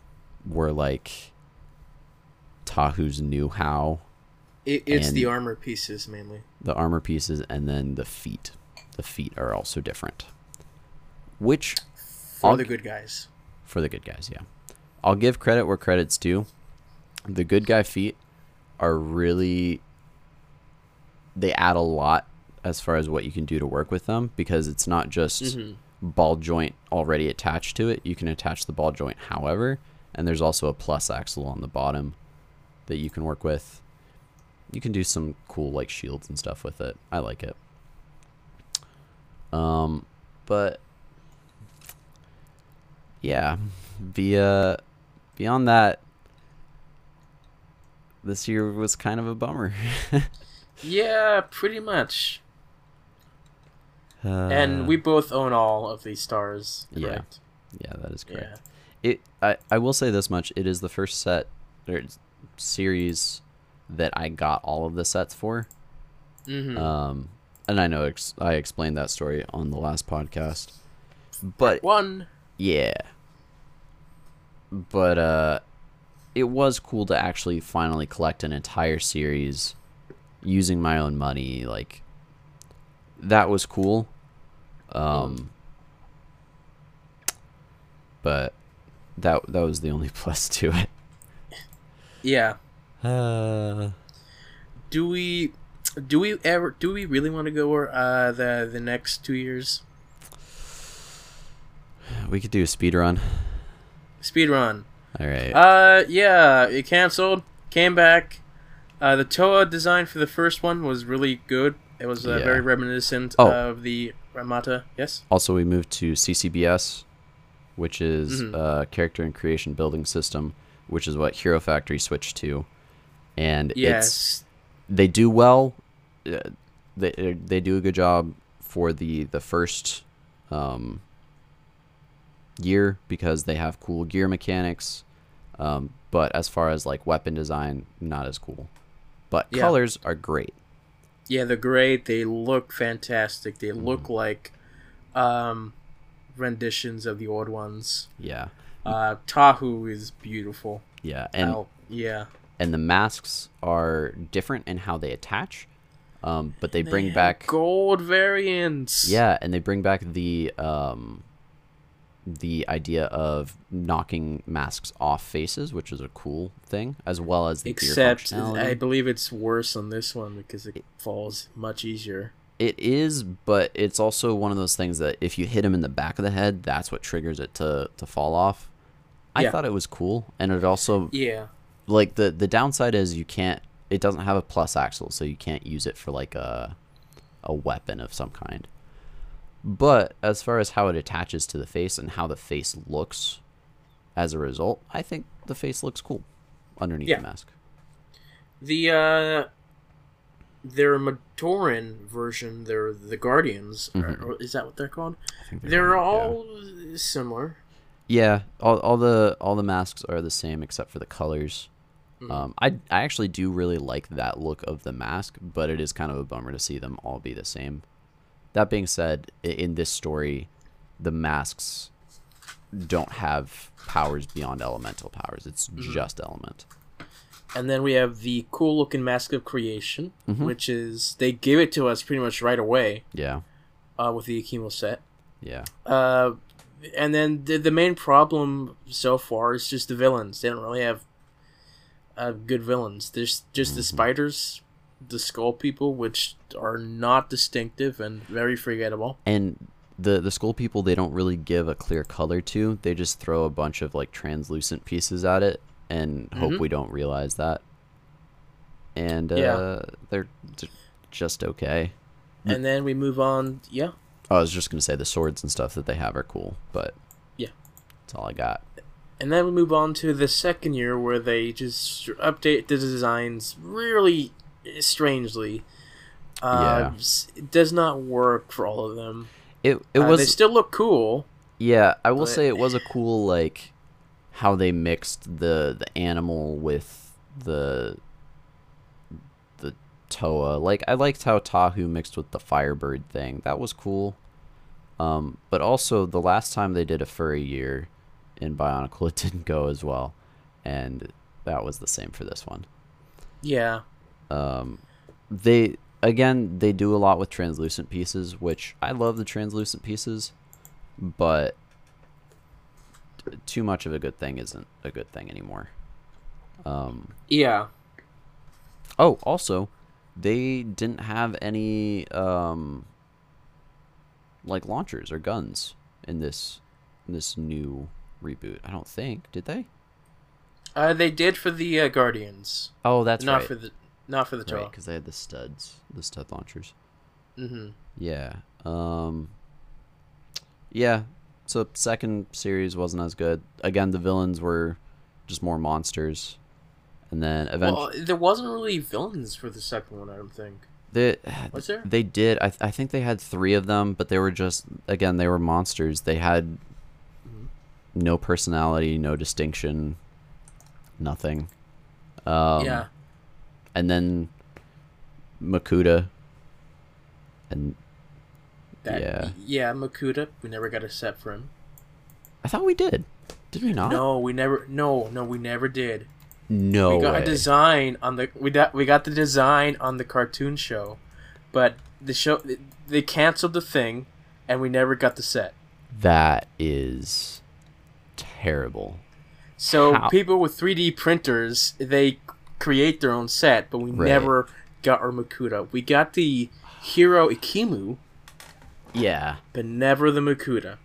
were like Tahu's new How. It, it's the armor pieces mainly. The armor pieces, and then the feet. The feet are also different. Which for I'll, the good guys. For the good guys, yeah. I'll give credit where credit's due. The good guy feet are really... They add a lot as far as what you can do to work with them, because it's not just mm-hmm. ball joint already attached to it. You can attach the ball joint however, and there's also a plus axle on the bottom that you can work with. You can do some cool like shields and stuff with it. I like it. Um, but... Yeah, via, beyond that, this year was kind of a bummer. Yeah, pretty much. Uh, and we both own all of these stars, correct? Yeah, yeah, that is correct. Yeah. It, I, I will say this much: it is the first set or series that I got all of the sets for. Mm-hmm. Um, and I know ex I explained that story on the last podcast, but one, yeah, but uh, it was cool to actually finally collect an entire series using my own money, like. That was cool, um, but that that was the only plus to it. Yeah. Uh. Do we do we ever do we really want to go over uh, the the next two years? We could do a speed run. Speed run. All right. Uh, yeah, it canceled, came back. Uh, the Toa design for the first one was really good. It was uh, yeah. very reminiscent oh. of the Ramata, yes? Also, we moved to C C B S, which is mm-hmm. uh, Character and Creation Building System, which is what Hero Factory switched to. And yes. it's they do well. Uh, they, they do a good job for the, the first um, year because they have cool gear mechanics. Um, but as far as like weapon design, not as cool. But yeah. colors are great. Yeah, they're great. They look fantastic. They look mm. like um, renditions of the old ones. Yeah. Uh, Tahu is beautiful. Yeah, and oh, yeah, and the masks are different in how they attach, um, but they, they bring back gold variants. Yeah, and they bring back the um, the idea of knocking masks off faces, which is a cool thing, as well as the except I believe it's worse on this one because it, it falls much easier. It is, but it's also one of those things that if you hit him in the back of the head, that's what triggers it to to fall off. I yeah. thought it was cool, and it also yeah like the the downside is you can't it doesn't have a plus axle, so you can't use it for like a a weapon of some kind. But as far as how it attaches to the face and how the face looks as a result, I think the face looks cool underneath yeah. the mask. The, uh, their Matoran version, their, the Guardians, mm-hmm. or, is that what they're called? They're, they're right, all yeah. similar. Yeah. All, all the, all the masks are the same except for the colors. Mm-hmm. Um, I, I actually do really like that look of the mask, but it is kind of a bummer to see them all be the same. That being said, in this story, the masks don't have powers beyond elemental powers. It's mm-hmm. just element. And then we have the cool-looking Mask of Creation, mm-hmm. which is... They gave it to us pretty much right away. Yeah. Uh, with the Akimo set. Yeah. Uh, and then the, the main problem so far is just the villains. They don't really have uh, good villains. There's just mm-hmm. the spiders... the skull people, which are not distinctive and very forgettable. And the the skull people, they don't really give a clear color to. They just throw a bunch of like translucent pieces at it and mm-hmm. hope we don't realize that. And uh, yeah. they're just okay. And then we move on. Yeah. Oh, I was just going to say the swords and stuff that they have are cool, but yeah, that's all I got. And then we move on to the second year where they just update the designs really... strangely uh yeah. it does not work for all of them. It it uh, was, they still look cool. yeah I will but... say it was a cool, like how they mixed the the animal with the the Toa. Like I liked how Tahu mixed with the Firebird thing. That was cool. Um but also the last time they did a furry year in Bionicle, it didn't go as well, and that was the same for this one. Yeah. Um, they, again, they do a lot with translucent pieces, which I love the translucent pieces, but t too much of a good thing isn't a good thing anymore. Um, yeah. Oh, also, they didn't have any, um, like launchers or guns in this, in this new reboot. I don't think, did they? Uh, they did for the, uh, Guardians. Oh, that's right. Not for the... Not for the Toa. Right, because they had the studs, the stud launchers. Mm-hmm. Yeah. Um, yeah, so second series wasn't as good. Again, the villains were just more monsters. And then eventually... Well, there wasn't really villains for the second one, I don't think. They, Was there? They did. I, th I think they had three of them, but they were just, again, they were monsters. They had mm-hmm. no personality, no distinction, nothing. Um, yeah. And then Makuta. And that, yeah. Yeah, Makuta. We never got a set for him. I thought we did. Did we not? No, we never. No, no, we never did. No, we got way. a design on the we got we got the design on the cartoon show, but the show they canceled the thing, and we never got the set. That is terrible. So How? people with three D printers, they create their own set, but we right. never got our Makuta. We got the Hero Ikimu, yeah, but never the Makuta,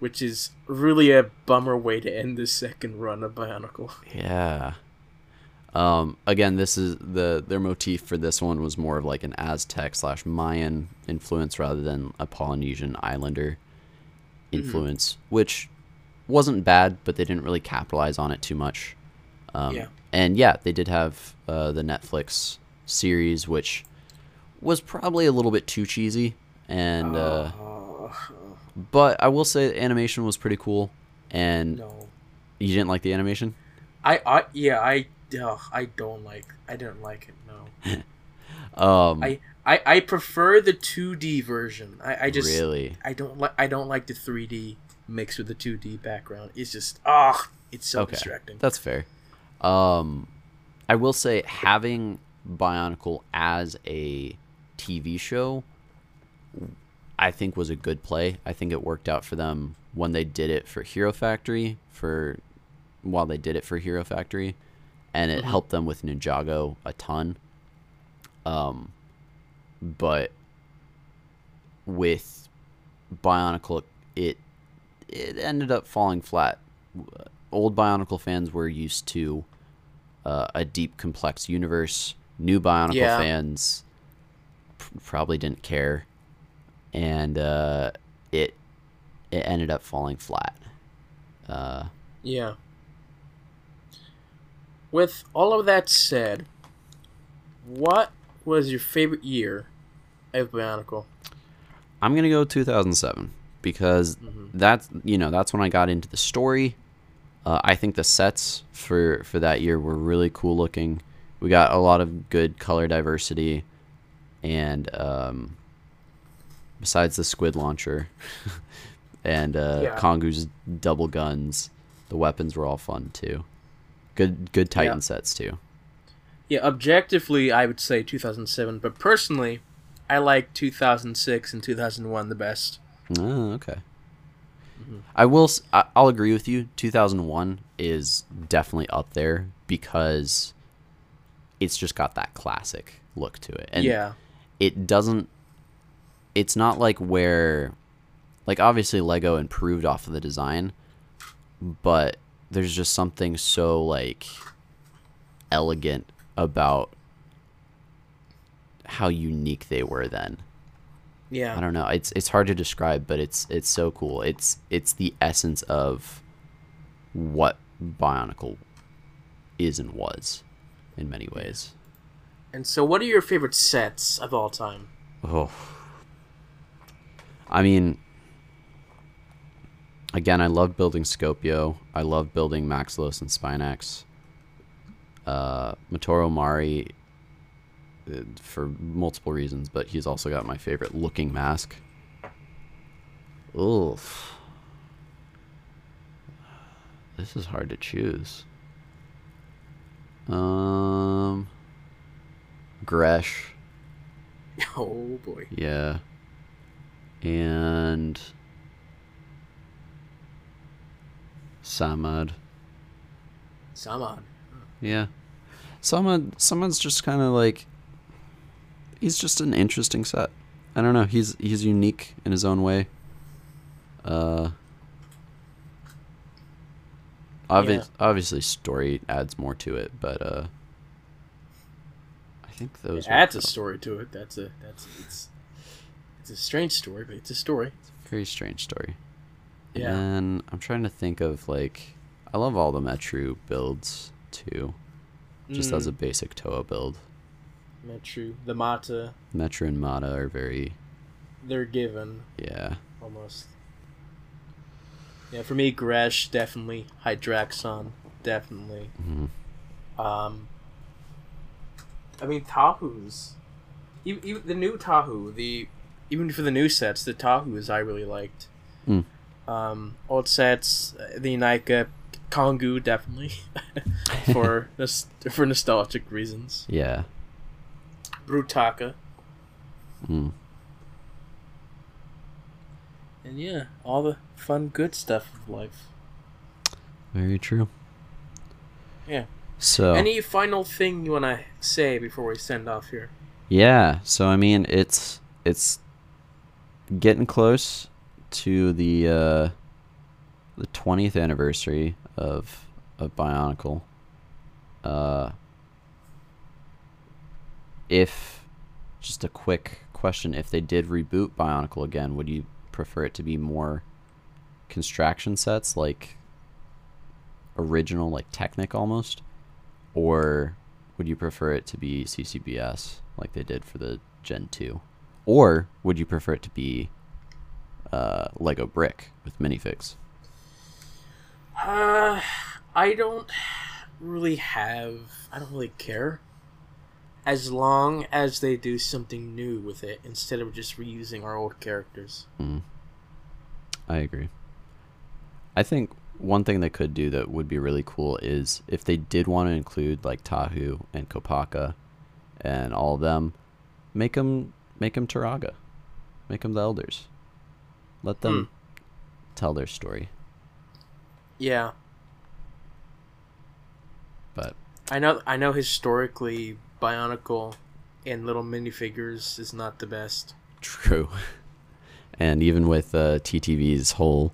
which is really a bummer way to end the second run of Bionicle. Yeah. Um, again, this is the their motif for this one was more of like an Aztec slash Mayan influence rather than a Polynesian Islander influence, mm-hmm. which wasn't bad, but they didn't really capitalize on it too much. Um, yeah. And yeah, they did have uh, the Netflix series, which was probably a little bit too cheesy, and uh, uh, but I will say the animation was pretty cool. And no. you didn't like the animation? I, I yeah I. Ugh, I don't like. I didn't like it. No. um, I, I I prefer the two D version. I, I just really. I don't like. I don't like the three D mixed with the two D background. It's just ah, oh, it's so okay. distracting. That's fair. Um, I will say having Bionicle as a T V show, I think was a good play. I think it worked out for them when they did it for Hero Factory for while well, they did it for Hero Factory. And it helped them with Ninjago a ton. Um, but with Bionicle, it it ended up falling flat. Old Bionicle fans were used to uh, a deep, complex universe. New Bionicle yeah. fans pr probably didn't care. And uh, it, it ended up falling flat. Uh, yeah. With all of that said, what was your favorite year of Bionicle? I'm gonna go two thousand seven because mm-hmm. that's you know that's when I got into the story. Uh, I think the sets for for that year were really cool looking. We got a lot of good color diversity, and um, besides the squid launcher and uh, yeah. Kongu's double guns, the weapons were all fun too. Good, good Titan yeah. sets too. Yeah, objectively, I would say two thousand seven, but personally, I like two thousand six and two thousand one the best. Oh, okay. Mm-hmm. I will. I'll agree with you. two thousand one is definitely up there because it's just got that classic look to it, and yeah, it doesn't. It's not like where, like obviously, Lego improved off of the design, but there's just something so like elegant about how unique they were then. Yeah. I don't know. It's it's hard to describe, but it's it's so cool. It's it's the essence of what Bionicle is and was in many ways. And so what are your favorite sets of all time? Oh. I mean, again, I love building Scopio. I love building Maxlos and Spinax. Uh, Matoro Mari, uh, for multiple reasons, but he's also got my favorite looking mask. Oof. This is hard to choose. Um, Gresh. Oh, boy. Yeah. And Samad. Samad. Yeah. Samad, Samad's just kind of like, he's just an interesting set. I don't know. He's he's unique in his own way. Uh, obvi yeah. Obviously, story adds more to it, but uh, I think those. It adds a story to it. That's a that's it's it's a strange story, but it's a story. It's a very strange story. And yeah. then I'm trying to think of, like, I love all the Metru builds, too. Just mm. as a basic Toa build. Metru, the Mata. Metru and Mata are very... They're given. Yeah. Almost. Yeah, for me, Gresh, definitely. Hydraxon, definitely. Mm-hmm. Um, I mean, Tahu's... Even, even the new Tahu, the... Even for the new sets, the Tahus I really liked. Mm. Um, old sets, the Nika, Kongu, definitely. for nos- for nostalgic reasons. Yeah. Brutaka. Mm. And yeah, all the fun, good stuff of life. Very true. Yeah. So, any final thing you want to say before we send off here? Yeah. So, I mean, it's it's getting close to the uh, the twentieth anniversary of of Bionicle. Uh, if just a quick question, if they did reboot Bionicle again, would you prefer it to be more construction sets, like original, like Technic almost, or would you prefer it to be C C B S like they did for the Gen two, or would you prefer it to be uh Lego Brick with minifigs? uh I don't really have I don't really care, as long as they do something new with it instead of just reusing our old characters. Mm. I agree. I think one thing they could do that would be really cool is if they did want to include like Tahu and Kopaka and all of them, make them, make them Turaga. Make them the elders. Let them mm. tell their story. Yeah. But I know I know historically Bionicle and little minifigures is not the best. True. And even with uh, T T V's whole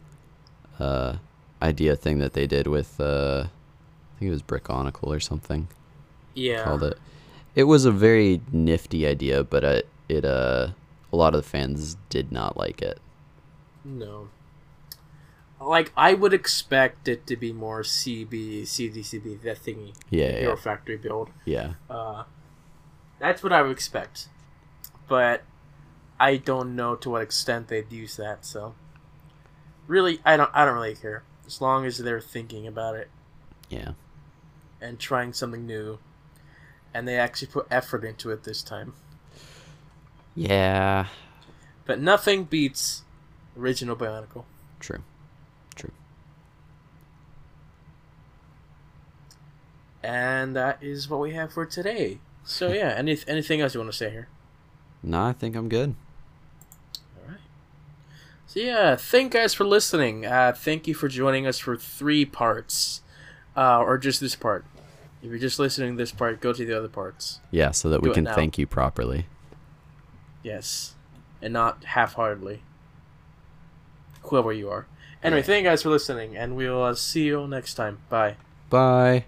uh, idea thing that they did with, uh, I think it was Brickonicle or something. Yeah. Called it. It was a very nifty idea, but it, it uh, a lot of the fans did not like it. No. Like, I would expect it to be more C B, C D C B, that thingy. Yeah, Hero yeah. Factory build. Yeah. Uh, that's what I would expect. But I don't know to what extent they'd use that, so... Really, I don't I don't really care. As long as they're thinking about it. Yeah. And trying something new. And they actually put effort into it this time. Yeah. But nothing beats original Bionicle. True. And that is what we have for today. So yeah, any, anything else you want to say here? No, I think I'm good. All right. So yeah, thank you guys for listening. Uh, thank you for joining us for three parts, uh, or just this part. If you're just listening to this part, go to the other parts. Yeah, so that we can thank you properly. Yes, and not half-heartedly. Whoever you are. Anyway, thank you guys for listening, and we'll uh, see you next time. Bye. Bye.